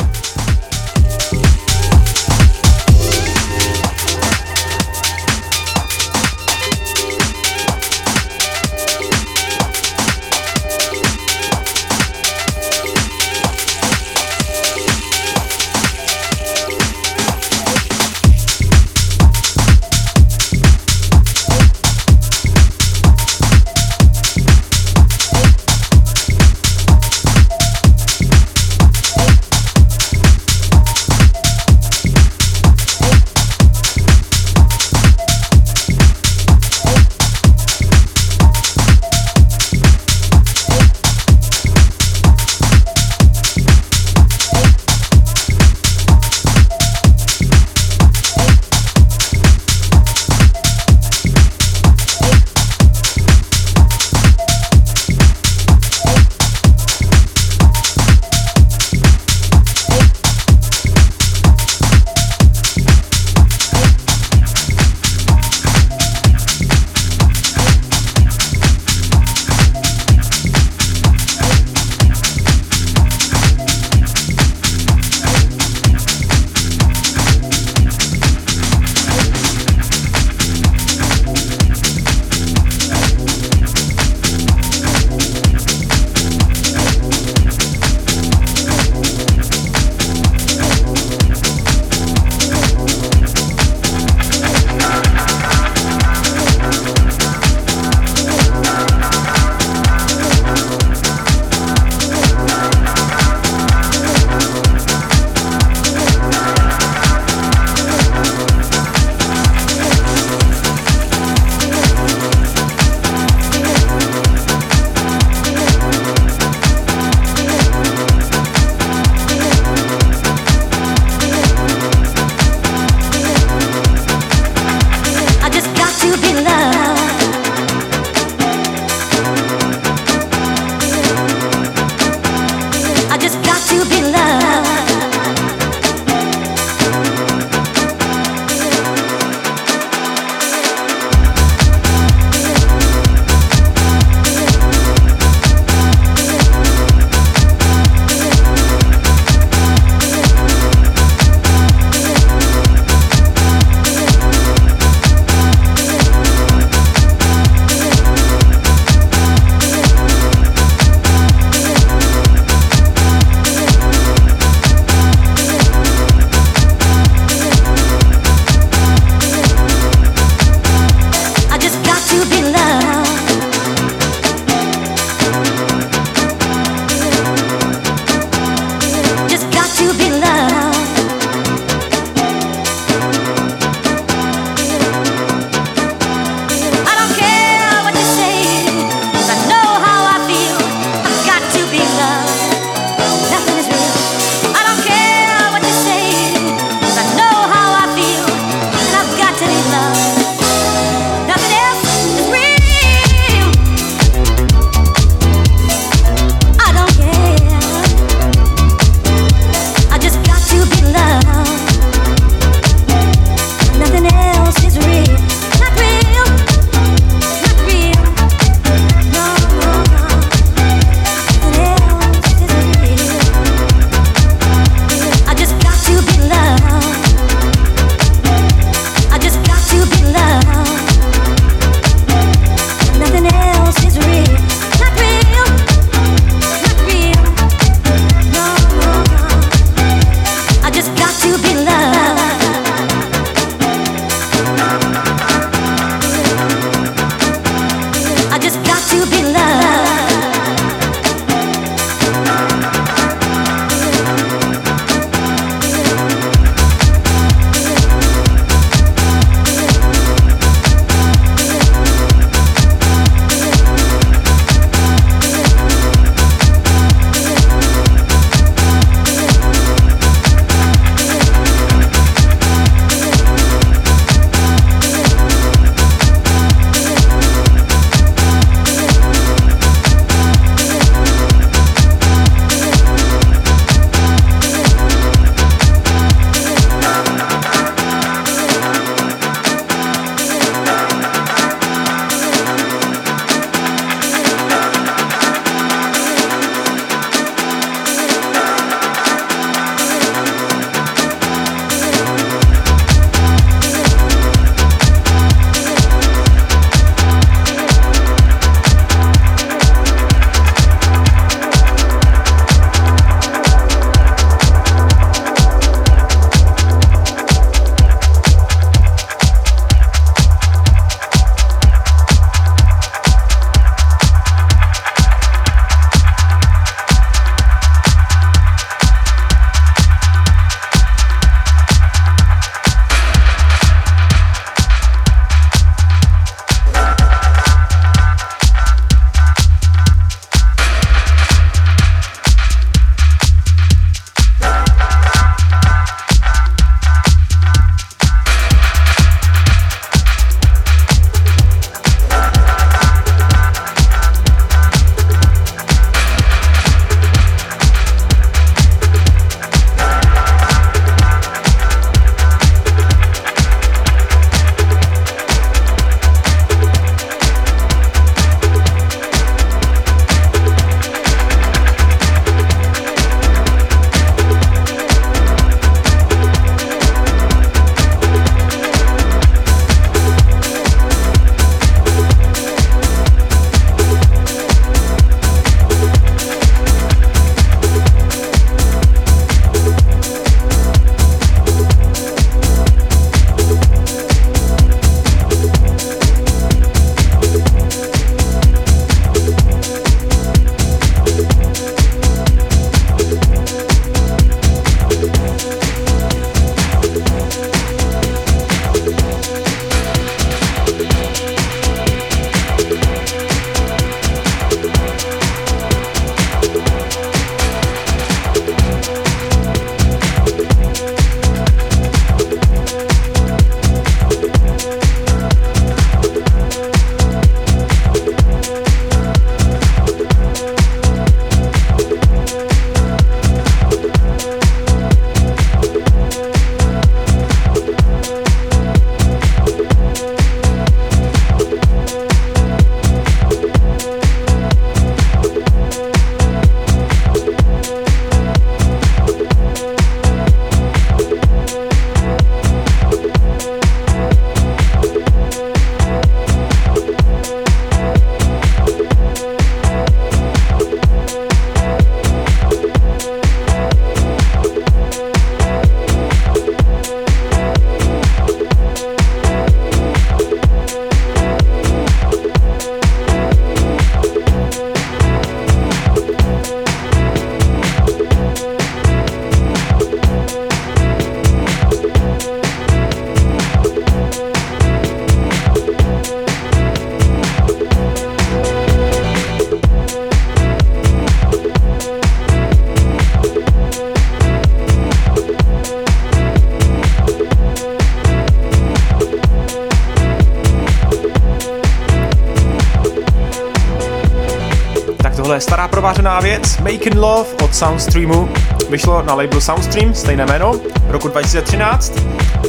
tohle stará provářená věc Making Love od Soundstreamu vyšlo na labelu Soundstream, stejné jméno, roku 2013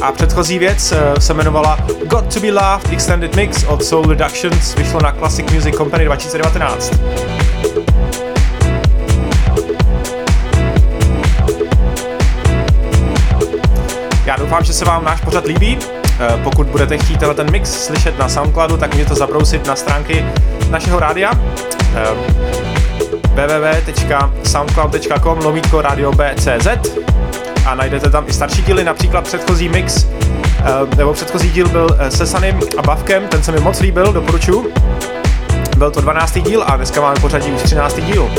a předchozí věc se jmenovala Got to be Loved Extended Mix od Soul Reductions, vyšlo na Classic Music Company 2019. Já doufám, že se vám náš pořad líbí. Pokud budete chtít ten mix slyšet na Soundcloudu, tak můžete zabrousit na stránky našeho rádia www.soundcloud.com/radiobcz a najdete tam i starší díly, například předchozí mix, nebo předchozí díl byl se Sanym a Bavkem, ten se mi moc líbil, doporučuji. Byl to 12. díl a dneska máme pořadí už 13. díl.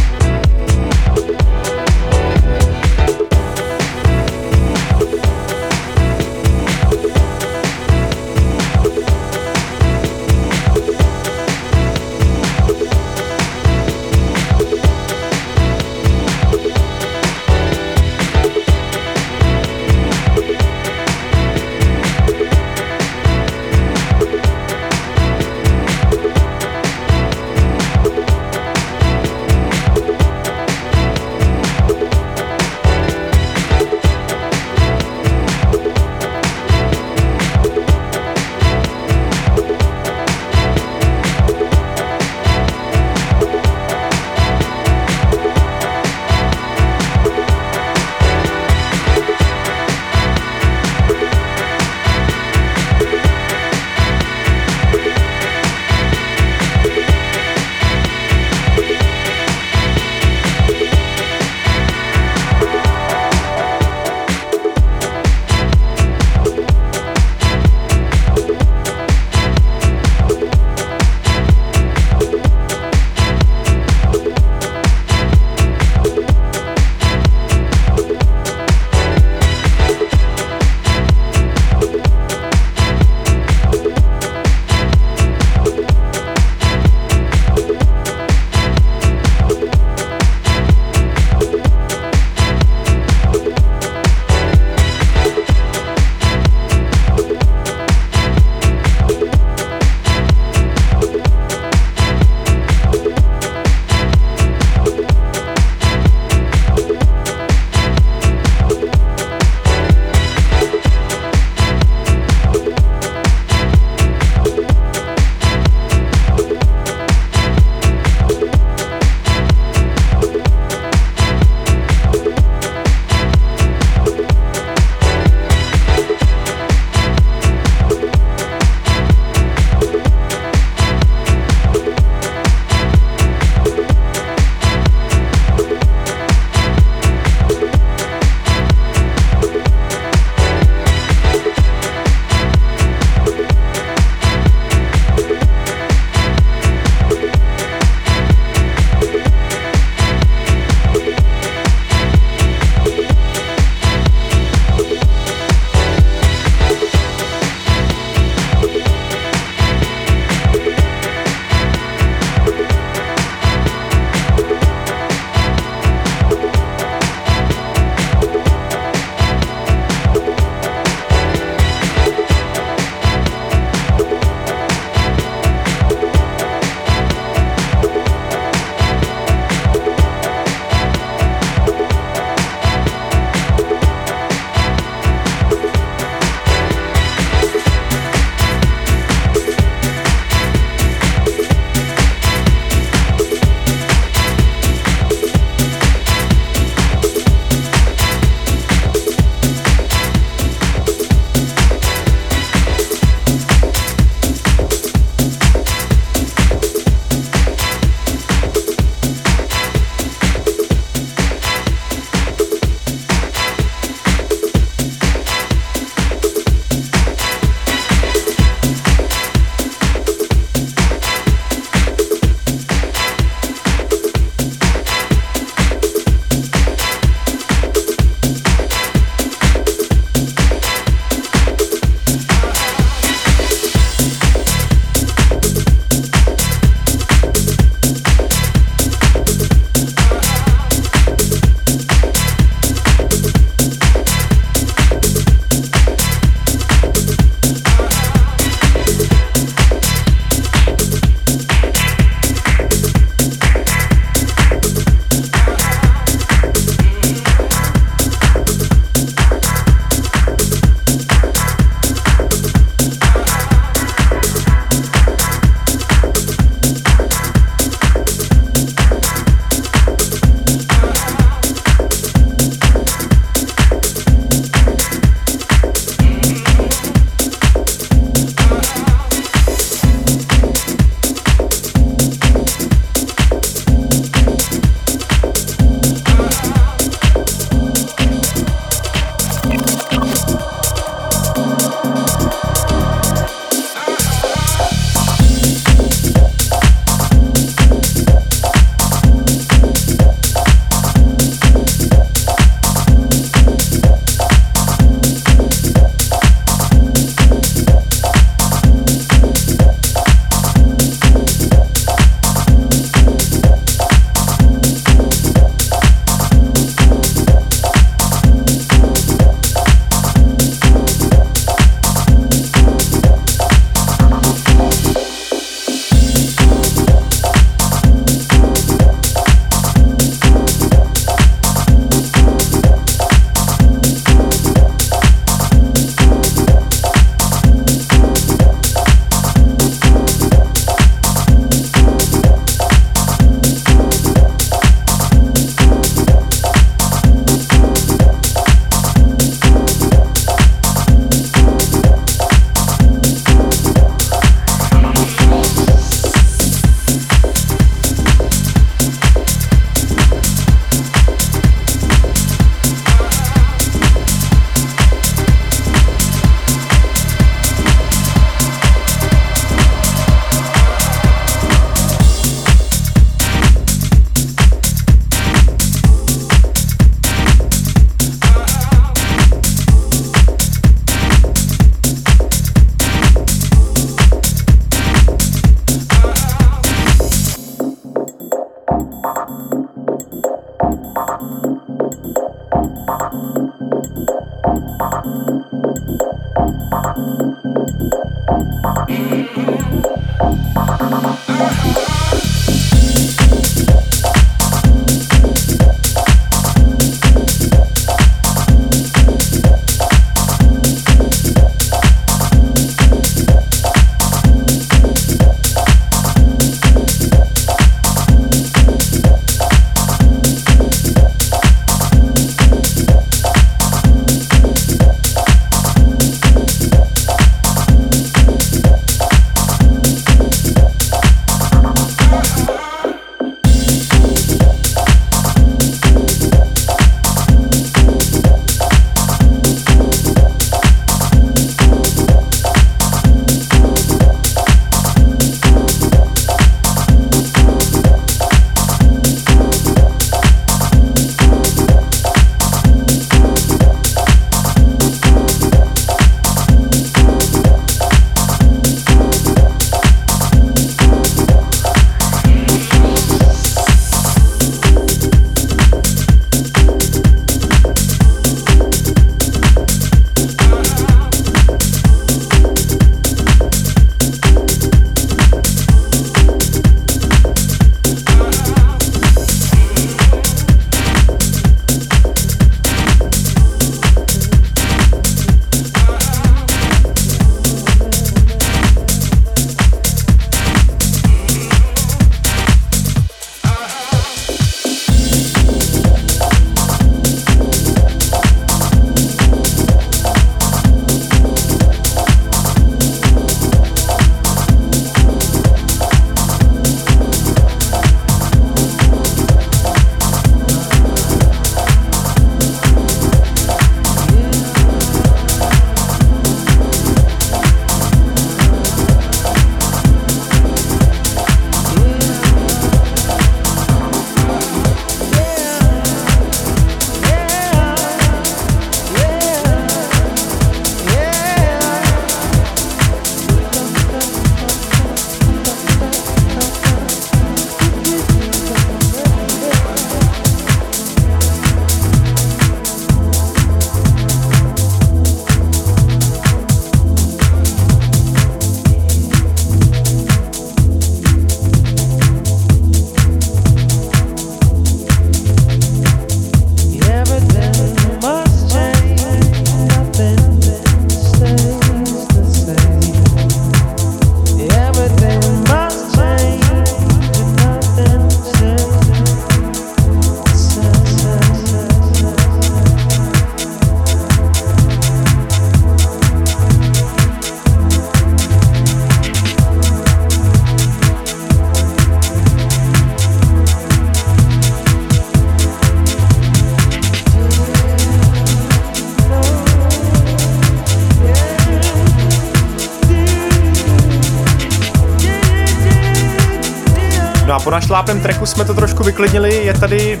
No a po našlápném tracku jsme to trošku vyklidnili, je tady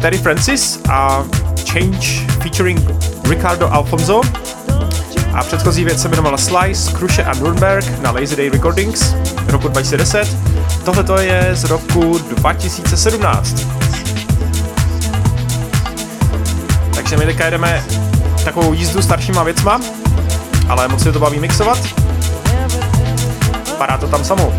Terry Francis a Change featuring Ricardo Alfonso. A předchozí věc se jmenovala Slice, Kruše a Nürnberg na Lazy Day Recordings roku 2010. Tohleto je z roku 2017. Takže my teďka jedeme takovou jízdu staršíma věcma, ale moc se to baví mixovat. Padá to tam samou.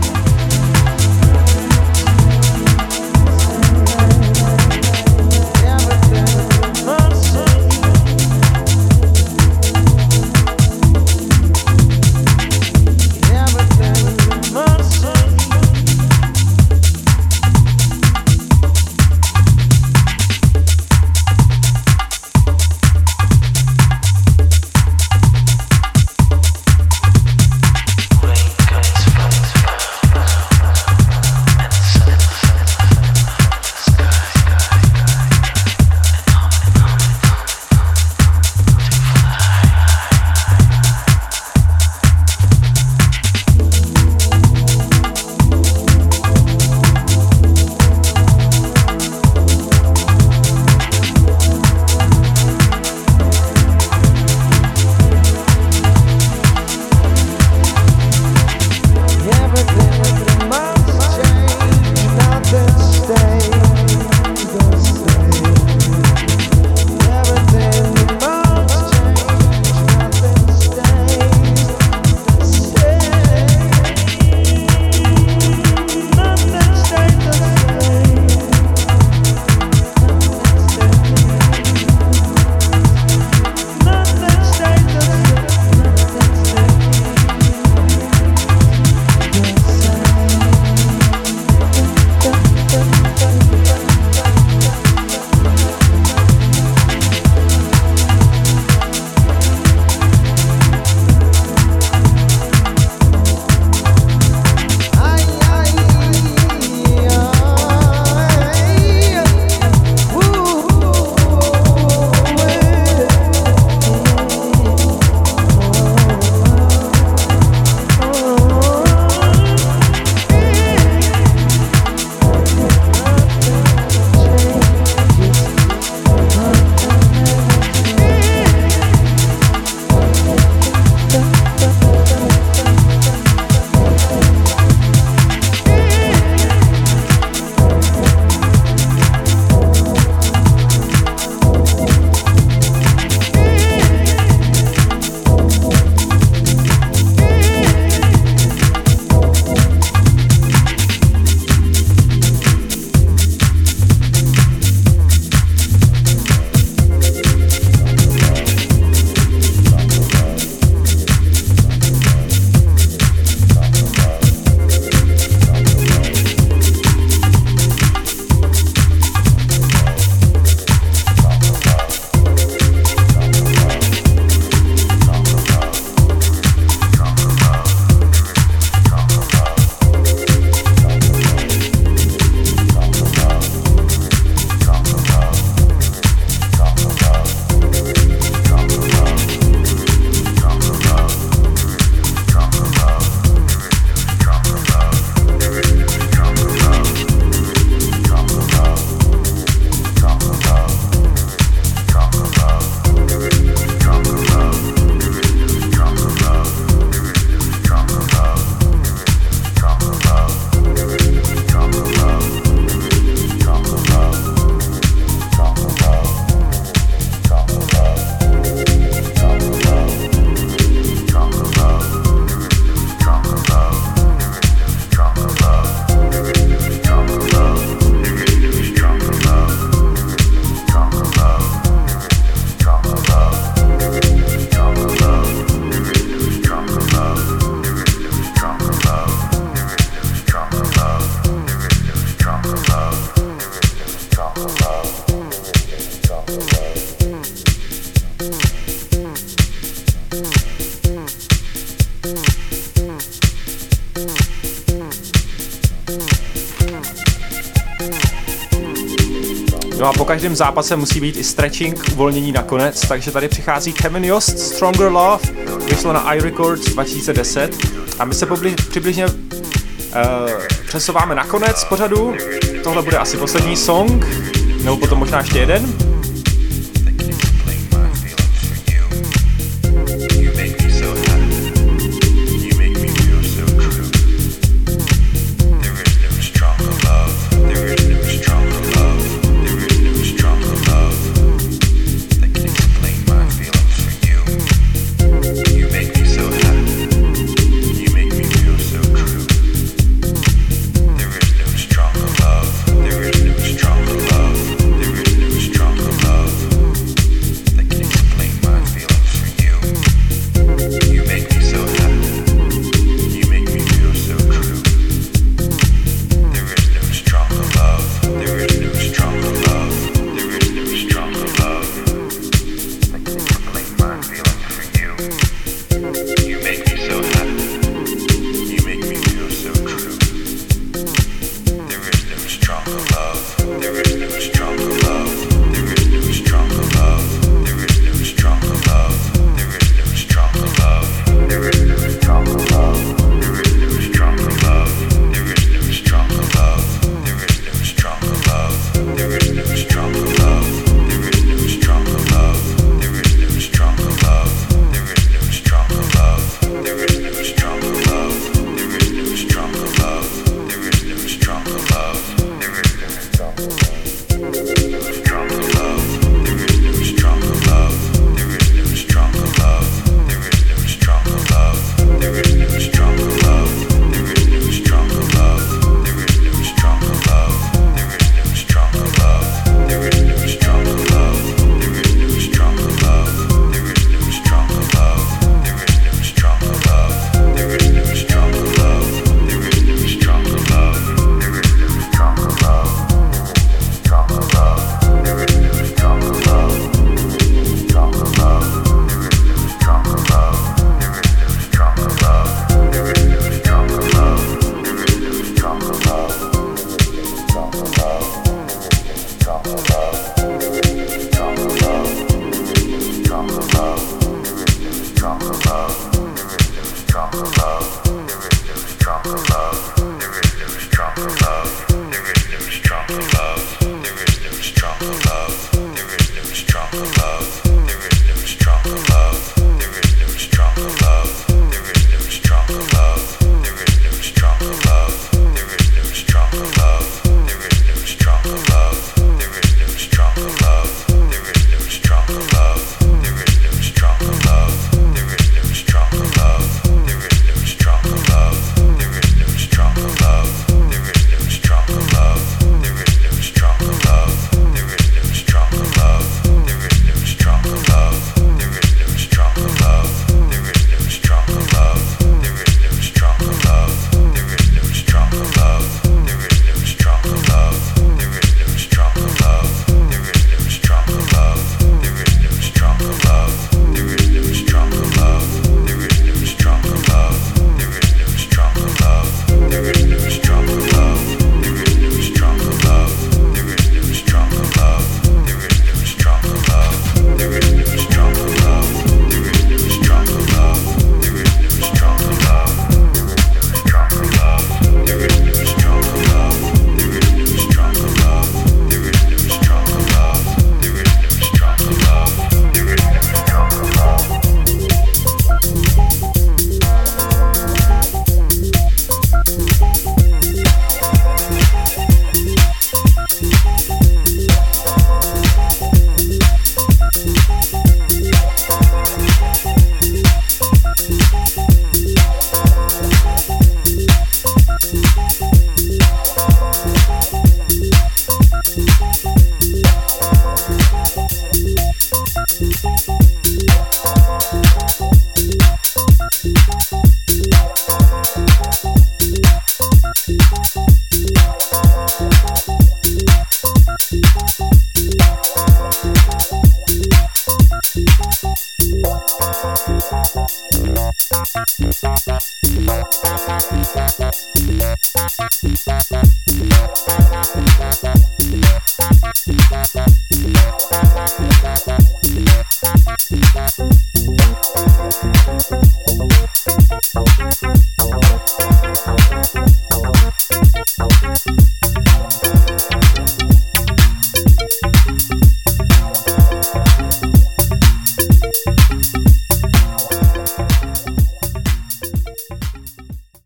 No a po každém zápase musí být i stretching, uvolnění nakonec, takže tady přichází Kevin Yost, Stronger Love, vyšlo na iRecords 2010 a my se přibližně přesouváme na konec pořadu. Tohle bude asi poslední song, nebo potom možná ještě jeden.